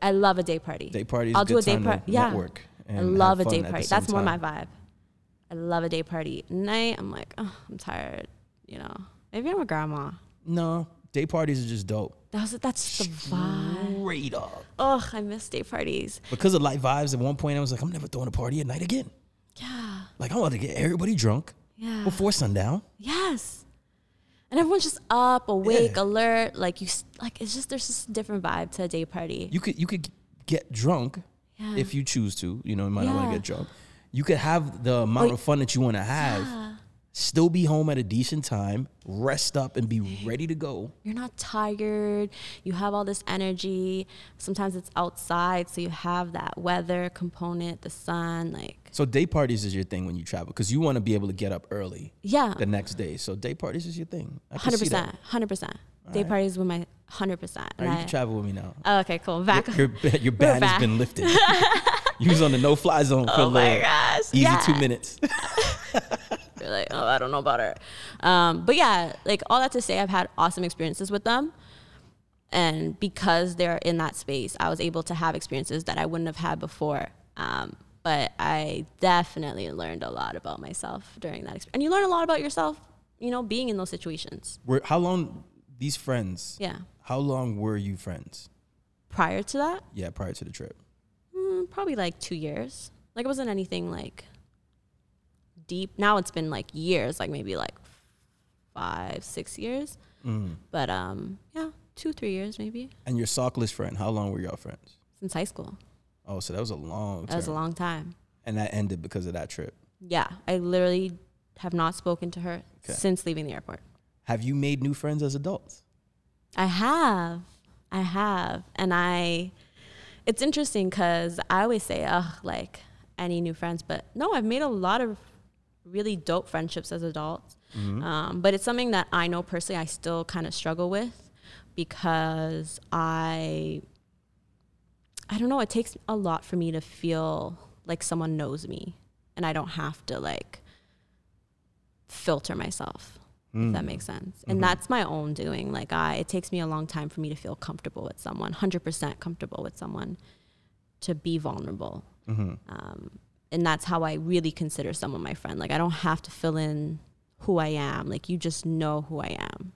I love a day party. Day parties. I'll do a day party. Yeah. Network and I love a day party. That's more my vibe. I love a day party. Night, I'm like, oh, I'm tired. You know, maybe I'm a grandma. No, day parties are just dope. That's the vibe. Straight up. Ugh, I miss day parties. Because of light vibes, at one point I was like, I'm never throwing a party at night again. Yeah. Like I want to get everybody drunk. Yeah. Before sundown. Yes. And everyone's just up, awake, alert. Like it's just, there's just a different vibe to a day party. You could get drunk if you choose to. You know, you might not want to get drunk. You could have the amount of fun that you want to have. Yeah. Still be home at a decent time, rest up, and be ready to go. You're not tired. You have all this energy. Sometimes it's outside, so you have that weather component, the sun. So day parties is your thing when you travel, because you want to be able to get up early the next day. So day parties is your thing. 100%. 100%. Day parties with my 100%. All right, you can travel with me now. Oh, okay, cool. Back. Your ban has been lifted. You was on the no-fly zone for easy 2 minutes. You're like, oh, I don't know about her. But yeah, like all that to say, I've had awesome experiences with them. And because they're in that space, I was able to have experiences that I wouldn't have had before. But I definitely learned a lot about myself during that experience. And you learn a lot about yourself, you know, being in those situations. How long, these friends, how long were you friends? Prior to that? Yeah, prior to the trip. Probably like 2 years. Like it wasn't anything like deep. Now it's been like years, like maybe like 5-6 years. But 2-3 years maybe. And your sockless friend, how long were y'all friends? Since high school. Oh, so that was a long time. That was a long time. And that ended because of that trip. Yeah, I literally have not spoken to her since leaving the airport. Have you made new friends as adults? I have. And it's interesting because I always say, any new friends. But no, I've made a lot of really dope friendships as adults. Mm-hmm. But it's something that I know personally I still kind of struggle with because I don't know, it takes a lot for me to feel like someone knows me and I don't have to filter myself, if that makes sense. Mm-hmm. And that's my own doing. It takes me a long time for me to feel comfortable with someone, 100% comfortable with someone, to be vulnerable. Mm-hmm. And that's how I really consider someone my friend. I don't have to fill in who I am. You just know who I am.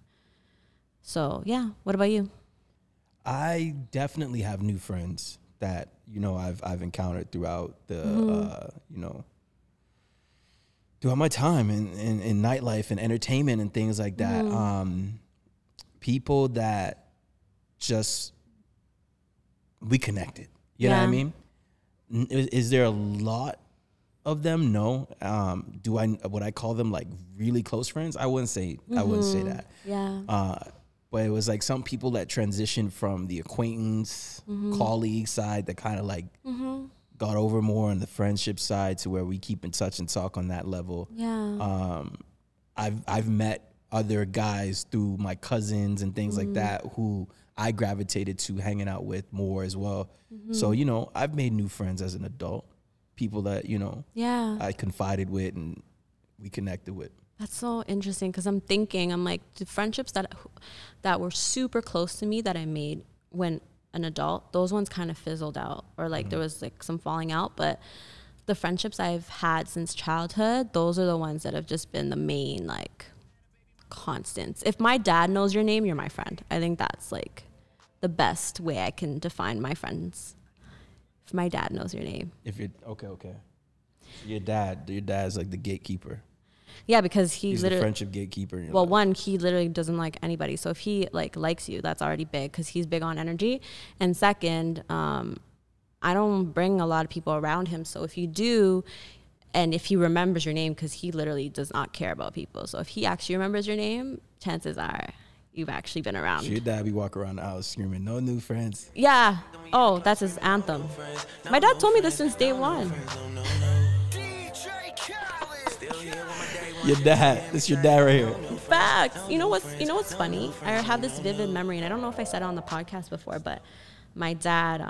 So, yeah. What about you? I definitely have new friends that, you know, I've encountered throughout the, throughout my time in nightlife and entertainment and things like that. People that just, we connected. You know what I mean? Is there a lot of them? No. Would I call them really close friends? I wouldn't say that. Yeah. But it was some people that transitioned from the acquaintance, colleague side that kind of got over more on the friendship side to where we keep in touch and talk on that level. Yeah. I've met other guys through my cousins and things like that who I gravitated to hanging out with more as well. Mm-hmm. So, you know, I've made new friends as an adult. People that, you know, I confided with and we connected with. That's so interesting because I'm thinking the friendships that were super close to me that I made when an adult, those ones kind of fizzled out or there was some falling out. But the friendships I've had since childhood, those are the ones that have just been the main constants. If my dad knows your name, you're my friend. I think that's the best way I can define my friends. If my dad knows your name. If you're okay. Your dad's the gatekeeper. Yeah, because he's literally the friendship gatekeeper. Well, one, he literally doesn't like anybody. So if he likes you, that's already big because he's big on energy. And second, I don't bring a lot of people around him. So if you do, and if he remembers your name, because he literally does not care about people. So if he actually remembers your name, chances are you've actually been around. Your dad be walking around the house screaming, "No new friends." Yeah. Oh, that's his anthem. My dad told me this since day one. Your dad. This is your dad right here. Facts. You know what's funny? I have this vivid memory, and I don't know if I said it on the podcast before, but my dad,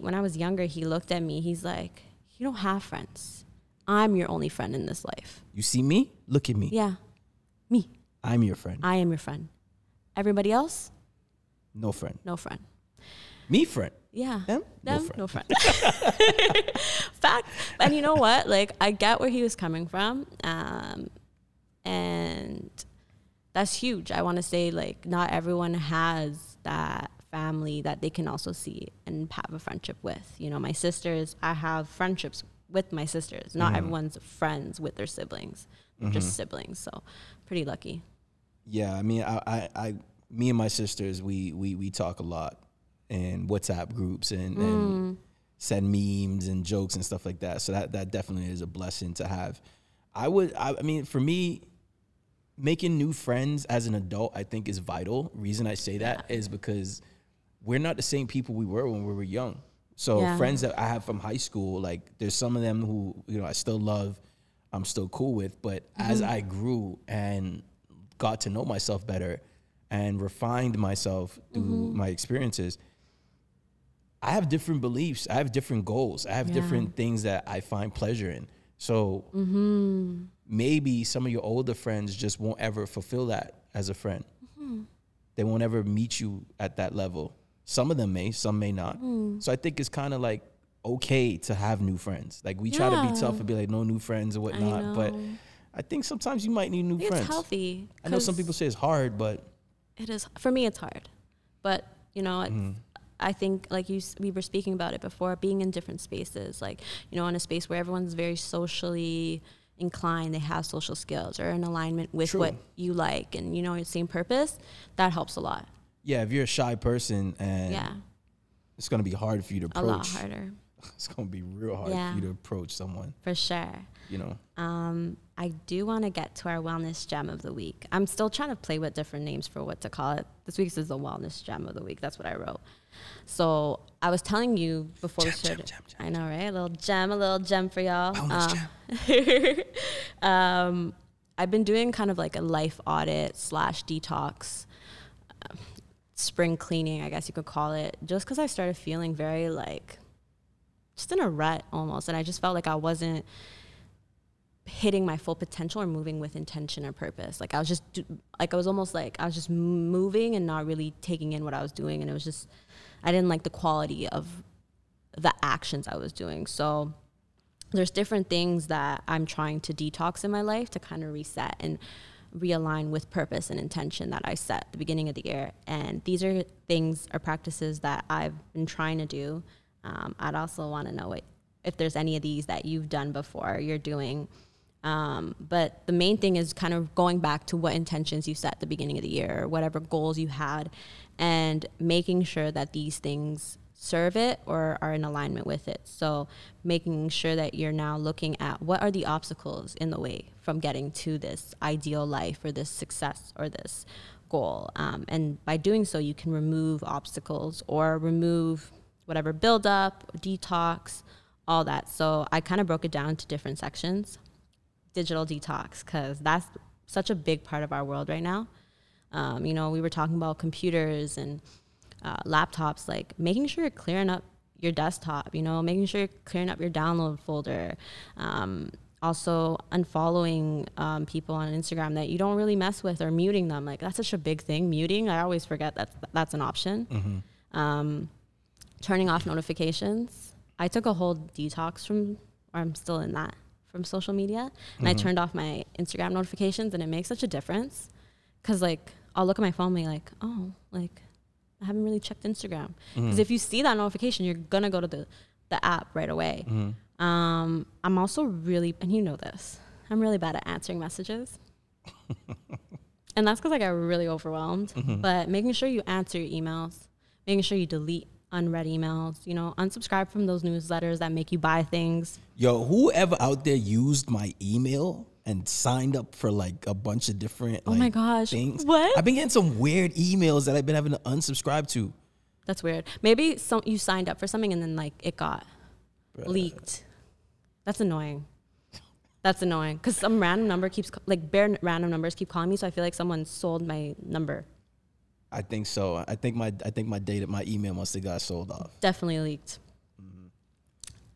when I was younger, he looked at me. He's like, "You don't have friends. I'm your only friend in this life. You see me? Look at me. Yeah, me. I'm your friend. I am your friend. Everybody else? No friend. No friend. Me friend. Yeah. Them? No friend." Fact. And you know what? I get where he was coming from. And that's huge. I want to say, not everyone has that family that they can also see and have a friendship with. You know, my sisters, I have friendships with my sisters. Not everyone's friends with their siblings. They're just siblings, so pretty lucky. Yeah, I mean, I me and my sisters, we talk a lot in WhatsApp groups and send memes and jokes and stuff like that. So that definitely is a blessing to have. I mean, for me, making new friends as an adult, I think, is vital. Reason I say that is because we're not the same people we were when we were young. So friends that I have from high school, like, there's some of them who, you know, I still love, I'm still cool with, but as I grew and got to know myself better and refined myself through my experiences, I have different beliefs, I have different goals, I have different things that I find pleasure in. So maybe some of your older friends just won't ever fulfill that as a friend. They won't ever meet you at that level. Some of them may, some may not. So I think it's kind of like okay to have new friends. Like, we try to be tough and be like, no new friends or whatnot. But I think sometimes you might need new friends. It's healthy. I know some people say it's hard, but it is. For me, it's hard. But, you know, I think, like we were speaking about it before, being in different spaces, like, you know, in a space where everyone's very socially inclined, they have social skills or in alignment with what you like and, you know, your same purpose, that helps a lot. Yeah, if you're a shy person, and it's going to be hard for you to approach. A lot harder. It's going to be real hard for you to approach someone. For sure. You know. I do want to get to our wellness gem of the week. I'm still trying to play with different names for what to call it. This week's is the wellness gem of the week. That's what I wrote. So I was telling you before we started. I know, right? A little gem for y'all. Wellness gem. I've been doing kind of like a life audit / detox, spring cleaning, I guess you could call it, just because I started feeling very like just in a rut almost. And I just felt like I wasn't hitting my full potential or moving with intention or purpose. Like, I was just I was just moving and not really taking in what I was doing. And it was just, I didn't like the quality of the actions I was doing. So there's different things that I'm trying to detox in my life to kind of reset and realign with purpose and intention that I set at the beginning of the year. And these are things or practices that I've been trying to do. I'd also want to know if there's any of these that you've done before, you're doing. But the main thing is kind of going back to what intentions you set at the beginning of the year, or whatever goals you had, and making sure that these things serve it or are in alignment with it. So making sure that you're now looking at what are the obstacles in the way from getting to this ideal life or this success or this goal. And by doing so, you can remove obstacles or remove whatever buildup, detox, all that. So I kind of broke it down into different sections. Digital detox, because that's such a big part of our world right now. You know, we were talking about computers and laptops, like making sure you're clearing up your desktop, you know, making sure you're clearing up your download folder. Also unfollowing people on Instagram that you don't really mess with, or muting them. Like, that's such a big thing, muting. I always forget that's an option. Turning off notifications. I took a whole detox from social media, and I turned off my Instagram notifications, and it makes such a difference. Cause like, I'll look at my phone and be like, oh, like I haven't really checked Instagram. Cause if you see that notification, you're gonna go to the app right away. I'm also really, and you know this, I'm really bad at answering messages. And that's cause I got really overwhelmed, but making sure you answer your emails, making sure you delete unread emails, you know, unsubscribe from those newsletters that make you buy things. Yo, whoever out there used my email and signed up for like a bunch of different my gosh, things. What? I've been getting some weird emails that I've been having to unsubscribe to. That's weird. Maybe you signed up for something and then like it got leaked. That's annoying. That's annoying because some random number keeps bare random numbers keep calling me, so I feel like someone sold my number. I think so. I think my data, my email must have got sold off. Definitely leaked.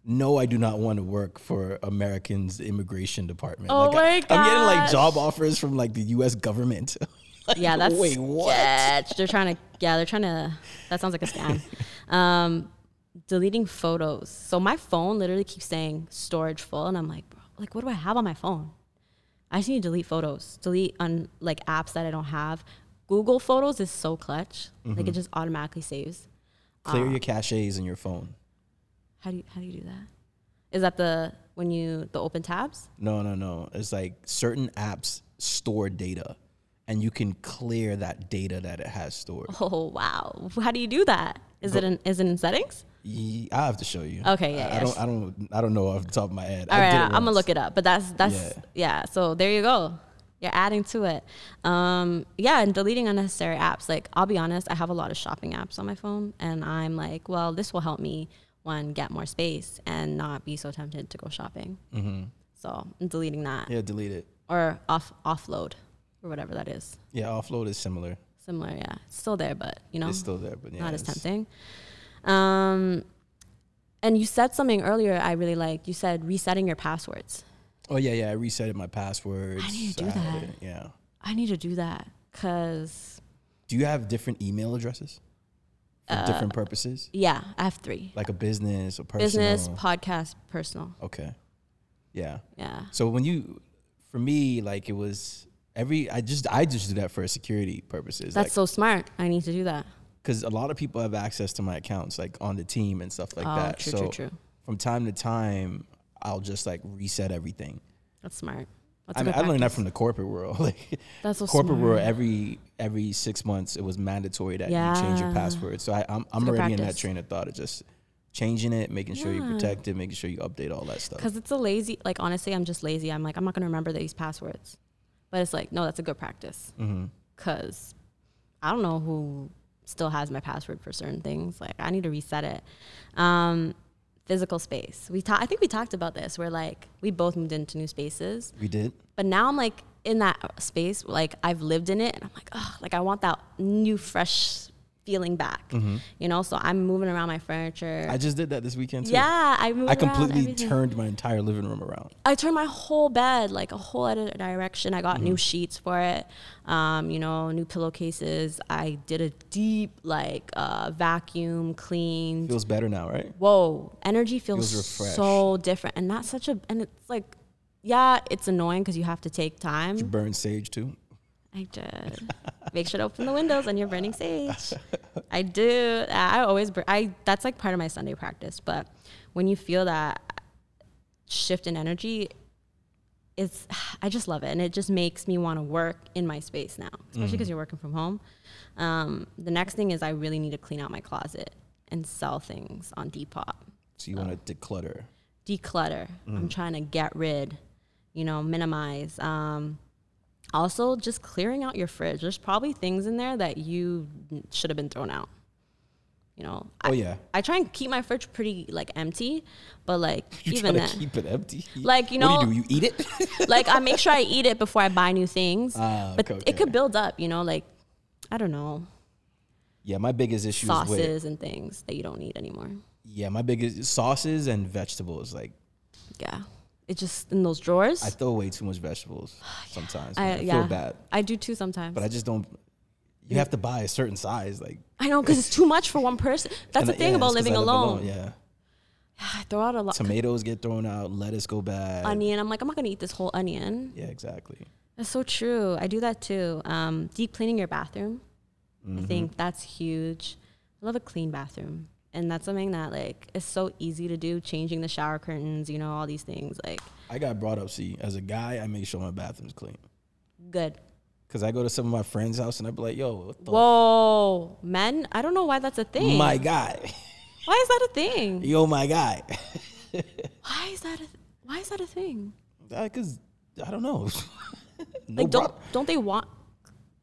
No, I do not want to work for Americans' immigration department. Oh my gosh. I'm getting like job offers from like the U.S. government. Like, yeah, that's wait, what? They're trying to. That sounds like a scam. Deleting photos. So my phone literally keeps saying storage full, and I'm like, bro, like what do I have on my phone? I just need to delete photos, delete on like apps that I don't have. Google Photos is so clutch. Like, it just automatically saves. Clear your caches in your phone. How do you do that? Is that when you open tabs? No. It's like certain apps store data, and you can clear that data that it has stored. Oh wow! How do you do that? Is it in settings? I have to show you. Okay, yeah. I don't know off the top of my head. All right, I'm gonna look it up. But that's. So there you go. You're adding to it. And deleting unnecessary apps. Like, I'll be honest, I have a lot of shopping apps on my phone, and I'm like, well, this will help me, one, get more space and not be so tempted to go shopping. Mm-hmm. So I'm deleting that. Yeah, delete it. Or offload, or whatever that is. Yeah, offload is similar. Similar, yeah. It's still there, but, you know. It's still there, but yeah. Not as tempting. And you said something earlier I really liked. You said resetting your passwords. Oh, yeah, I resetted my passwords. I need to do that. Yeah. I need to do that because... Do you have different email addresses for different purposes? Yeah, I have 3. Like a business, a personal? Business, podcast, personal. Okay. Yeah. Yeah. So I just do that for security purposes. That's like, so smart. I need to do that. Because a lot of people have access to my accounts, like on the team and stuff like that. True. From time to time... I'll just like reset everything. That's smart. I learned that from the corporate world. Like, that's so corporate smart. World. Every 6 months, it was mandatory that you change your password. So I'm already in that train of thought of just changing it, making sure you protect it, making sure you update all that stuff. Because it's a lazy. Like honestly, I'm just lazy. I'm like, I'm not gonna remember these passwords. But it's like, no, that's a good practice. Because I don't know who still has my password for certain things. Like I need to reset it. Physical space. I think we talked about this. We're like, we both moved into new spaces. We did. But now I'm like in that space, like I've lived in it, and I'm like, oh, like I want that new, fresh feeling back. Mm-hmm. You know, so I'm moving around my furniture. I just did that this weekend too. Yeah, I completely turned my entire living room around. I turned my whole bed like a whole other direction. I got new sheets for it. You know, new pillowcases. I did a deep like vacuum clean. Feels better now, right? Whoa, energy feels so different, and not such a. And it's like, yeah, it's annoying because you have to take time. Did you burn sage too? I did. Make sure to open the windows and you're burning sage. I do. I always that's like part of my Sunday practice. But when you feel that shift in energy, I just love it. And it just makes me want to work in my space now, especially because you're working from home. The next thing is I really need to clean out my closet and sell things on Depop. So you want to declutter. I'm trying to get rid, you know, minimize. Also, just clearing out your fridge. There's probably things in there that you should have been thrown out. You know. I try and keep my fridge pretty like empty, but like you even try to keep it empty. Like you know, what do you do? You eat it? Like I make sure I eat it before I buy new things. It could build up. You know, like I don't know. Yeah, my biggest issue is sauces and things that you don't need anymore. Yeah, my biggest sauces and vegetables like. Yeah. It's just in those drawers. I throw away too much vegetables sometimes. I feel bad. I do too sometimes. But I just don't. You have to buy a certain size, like. I know, because it's too much for one person. That's the thing about living alone. Yeah. I throw out a lot. Tomatoes get thrown out. Lettuce go bad. Onion. I'm like, I'm not gonna eat this whole onion. Yeah, exactly. That's so true. I do that too. Deep cleaning your bathroom. Mm-hmm. I think that's huge. I love a clean bathroom. And that's something that, like, is so easy to do, changing the shower curtains, you know, all these things. Like, I got brought up, as a guy, I make sure my bathroom's clean. Good. Because I go to some of my friends' house, and I'd be like, yo, what the... Whoa, men? I don't know why that's a thing. My guy. Why is that a thing? Yo, my guy. Why is that a thing? Because, I don't know. No like, don't they want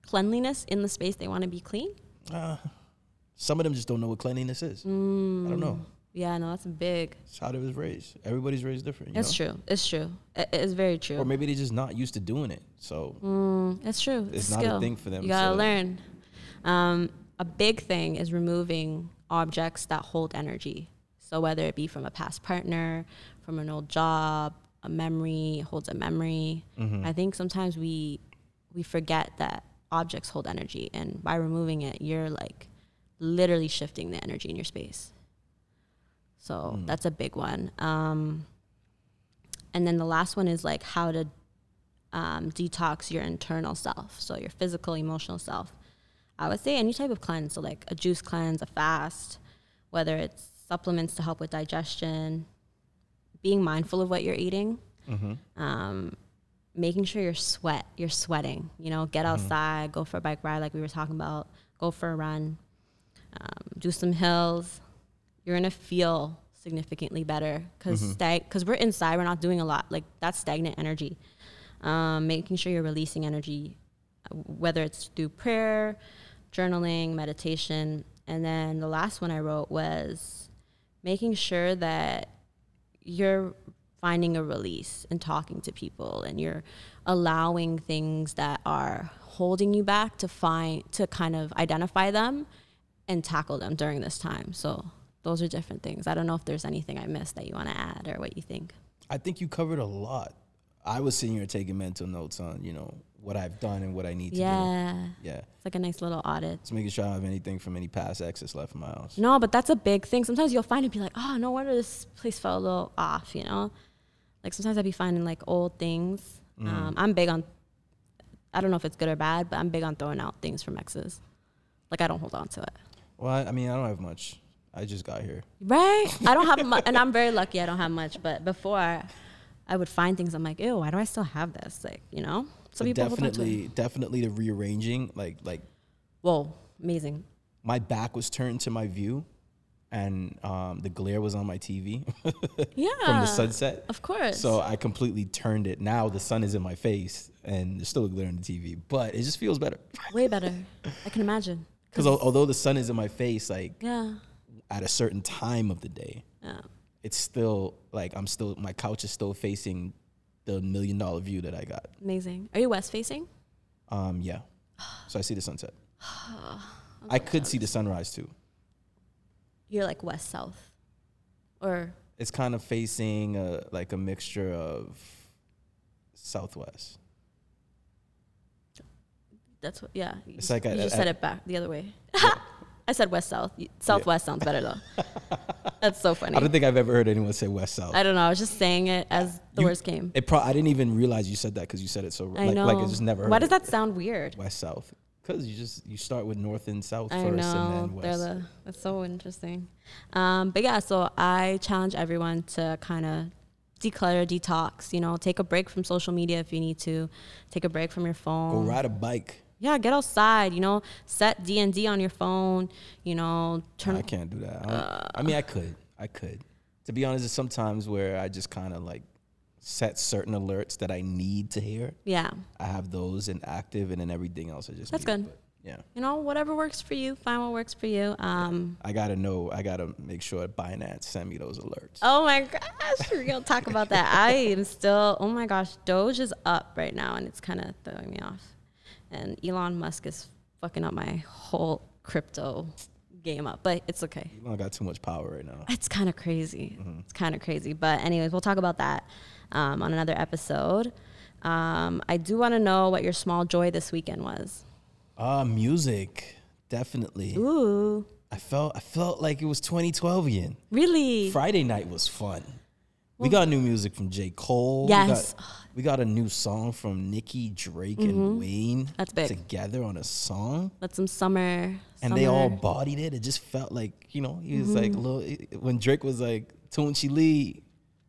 cleanliness in the space they want to be clean? Some of them just don't know what cleanliness is. I don't know. Yeah, no, that's big. It's how they was raised. Everybody's raised different. True. It's true. It's very true. Or maybe they're just not used to doing it. So that's true. It's not a thing for them. You gotta learn. A big thing is removing objects that hold energy. So whether it be from a past partner, from an old job, a memory holds a memory. Mm-hmm. I think sometimes we forget that objects hold energy, and by removing it, you're like. Literally shifting the energy in your space. So that's a big one. And then the last one is like how to detox your internal self. So your physical, emotional self. I would say any type of cleanse. So like a juice cleanse, a fast, whether it's supplements to help with digestion, being mindful of what you're eating, making sure you're sweating, you know, get outside, go for a bike ride like we were talking about, go for a run, do some hills. You're going to feel significantly better because we're inside, we're not doing a lot. Like, that's stagnant energy. Making sure you're releasing energy, whether it's through prayer, journaling, meditation. And then the last one I wrote was making sure that you're finding a release and talking to people, and you're allowing things that are holding you back to kind of identify them and tackle them during this time. So those are different things. I don't know if there's anything I missed that you want to add or what you think. I think you covered a lot. I was sitting here taking mental notes on, you know, what I've done and what I need to do. Yeah. It's like a nice little audit. Just making sure I don't have anything from any past exes left in my house. No, but that's a big thing. Sometimes you'll find it and be like, oh, no wonder this place felt a little off, you know? Like, sometimes I'd be finding, like, old things. I'm big on, I don't know if it's good or bad, but I'm big on throwing out things from exes. Like, I don't hold on to it. Well, I mean, I don't have much. I just got here. Right? I don't have much, and I'm very lucky I don't have much. But before, I would find things, I'm like, ew, why do I still have this? Like, you know? So definitely the rearranging, like. Whoa, amazing. My back was turned to my view, and the glare was on my TV. Yeah. From the sunset. Of course. So I completely turned it. Now the sun is in my face, and there's still a glare on the TV, but it just feels better. Way better. I can imagine. Because although the sun is in my face, like, yeah, at a certain time of the day, yeah, it's still, like, my couch is still facing the $1 million view that I got. Amazing. Are you west facing? Yeah. So I see the sunset. I could see the sunrise too. You're like west south, or? It's kind of facing like a mixture of southwest. That's what, yeah. It's like you just said it back the other way. Yeah. I said west south. Southwest sounds better though. That's so funny. I don't think I've ever heard anyone say west south. I don't know. I was just saying it as the words came. I didn't even realize you said that because you said it so. I know. Like, I just never heard. Why does that sound weird? West south. Because you start with north and south first, and then west. That's so interesting. But yeah, so I challenge everyone to kind of declutter, detox. You know, take a break from social media if you need to. Take a break from your phone. Go ride a bike. Yeah, get outside, you know, set D&D on your phone, you know. I can't do that. I mean, I could. To be honest, there's sometimes where I just kind of, like, set certain alerts that I need to hear. Yeah. I have those in active, and then everything else I just That's mute, good. But, yeah. You know, whatever works for you, find what works for you. I got to make sure Binance send me those alerts. Oh, my gosh. We're going to talk about that. I am still, oh, my gosh, Doge is up right now, and it's kind of throwing me off. And Elon Musk is fucking up my whole crypto game up, but it's okay. Elon got too much power right now. It's kind of crazy. It's kind of crazy. But anyways, we'll talk about that on another episode. I do want to know what your small joy this weekend was. Music, definitely. Ooh. I felt like it was 2012 again. Really? Friday night was fun. We got new music from J. Cole. Yes. We got a new song from Nicki, Drake, and Wayne. That's big. Together on a song. That's some summer. And they all bodied it. It just felt like, you know, he was like, when Drake was like, Tunchi Lee,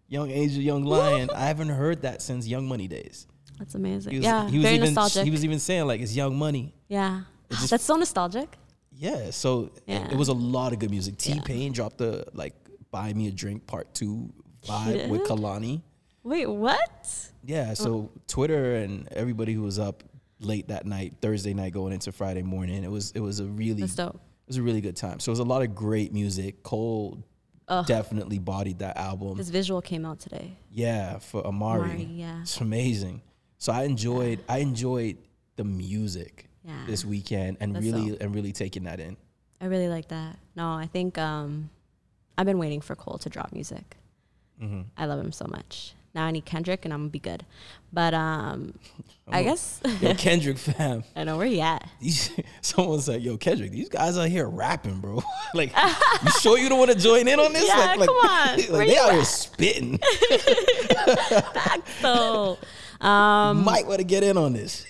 Young Angel, Young Lion. I haven't heard that since Young Money days. That's amazing. He was very nostalgic. He was even saying, like, it's Young Money. Yeah. That's so nostalgic. Yeah. So it was a lot of good music. T-Pain dropped the, like, Buy Me a Drink Part 2. Vibe with Kalani. Wait, what? Yeah, so Twitter and everybody who was up late that night, Thursday night going into Friday morning, it was a really good time. So it was a lot of great music. Cole definitely bodied that album. His visual came out today. Yeah, for Amari. Yeah. It's amazing. So I enjoyed the music this weekend and really taking that in. I really like that. No, I think I've been waiting for Cole to drop music. I love him so much. Now I need Kendrick, and I'm gonna be good. But I guess yo, Kendrick fam. I know where he at. Someone's like, "Yo, Kendrick, these guys out here rapping, bro. Like, you sure you don't want to join in on this? Yeah, like, come on. Like, they out here spitting. So, might want to get in on this.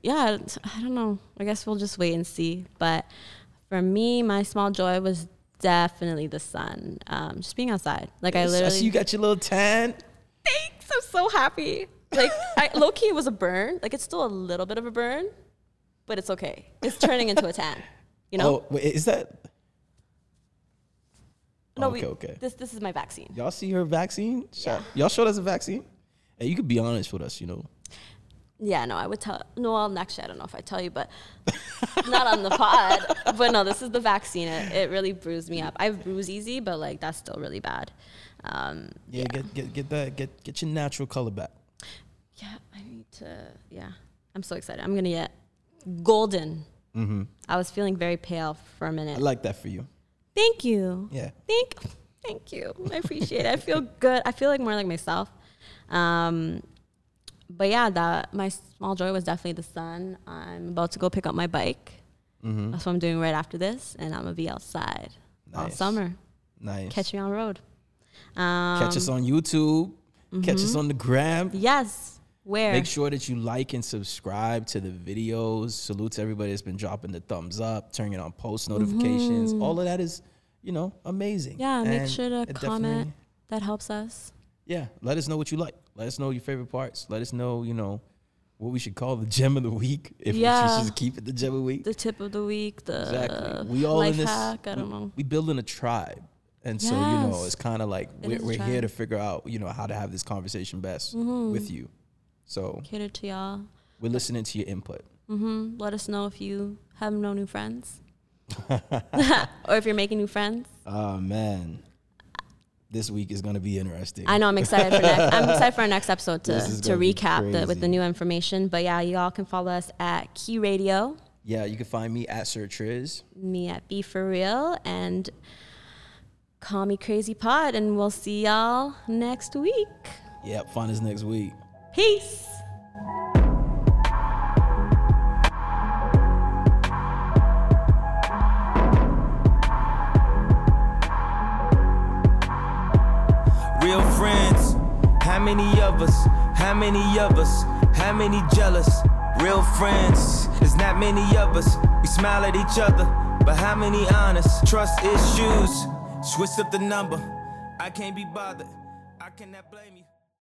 Yeah, I don't know. I guess we'll just wait and see. But for me, my small joy was definitely the sun. Just being outside. Like yes, I literally. So you got your little tan. Thanks. I'm so happy. Like low key, it was a burn. Like it's still a little bit of a burn, but it's okay. It's turning into a tan. You know. Oh, wait, is that? No, okay, okay. This is my vaccine. Y'all see her vaccine? Yeah. Y'all showed us a vaccine? Hey, you could be honest with us, you know. Yeah, no, I would tell. No, actually, I don't know if I tell you, but not on the pod. But no, this is the vaccine. It really bruised me up. I bruise easy, but like that's still really bad. Yeah, yeah. Get that. Get your natural color back. Yeah, I need to. Yeah, I'm so excited. I'm gonna get golden. Mm-hmm. I was feeling very pale for a minute. I like that for you. Thank you. Yeah. Thank you. I appreciate it. I feel good. I feel like more like myself. But yeah, my small joy was definitely the sun. I'm about to go pick up my bike. Mm-hmm. That's what I'm doing right after this, and I'm gonna be outside all summer. Nice. Catch me on the road. Catch us on YouTube. Mm-hmm. Catch us on the gram. Yes. Where? Make sure that you like and subscribe to the videos. Salute to everybody that's been dropping the thumbs up, turning on post notifications. Mm-hmm. All of that is, you know, amazing. Yeah, and make sure to comment. That helps us. Yeah, let us know what you like. Let us know your favorite parts. Let us know, you know, what we should call the gem of the week. If we should just keep it the gem of the week. The tip of the week. The exactly. We all life in this, hack. I don't know. We building a tribe. And so, you know, it's kind of like we're here to figure out, you know, how to have this conversation best with you. So cater to y'all. We're listening to your input. Mm-hmm. Let us know if you have no new friends. Or if you're making new friends. Oh, man. This week is going to be interesting. I know. I'm excited for next. I'm excited for our next episode to recap with the new information. But yeah, y'all can follow us at Key Radio. Yeah, you can find me at Sir Triz. Me at B for Real, and call me Crazy Pod. And we'll see y'all next week. Yep, find us next week. Peace. Real friends, how many of us, how many of us, how many jealous? Real friends, there's not many of us. We smile at each other, but how many honest? Trust issues, switch up the number. I can't be bothered, I cannot blame you.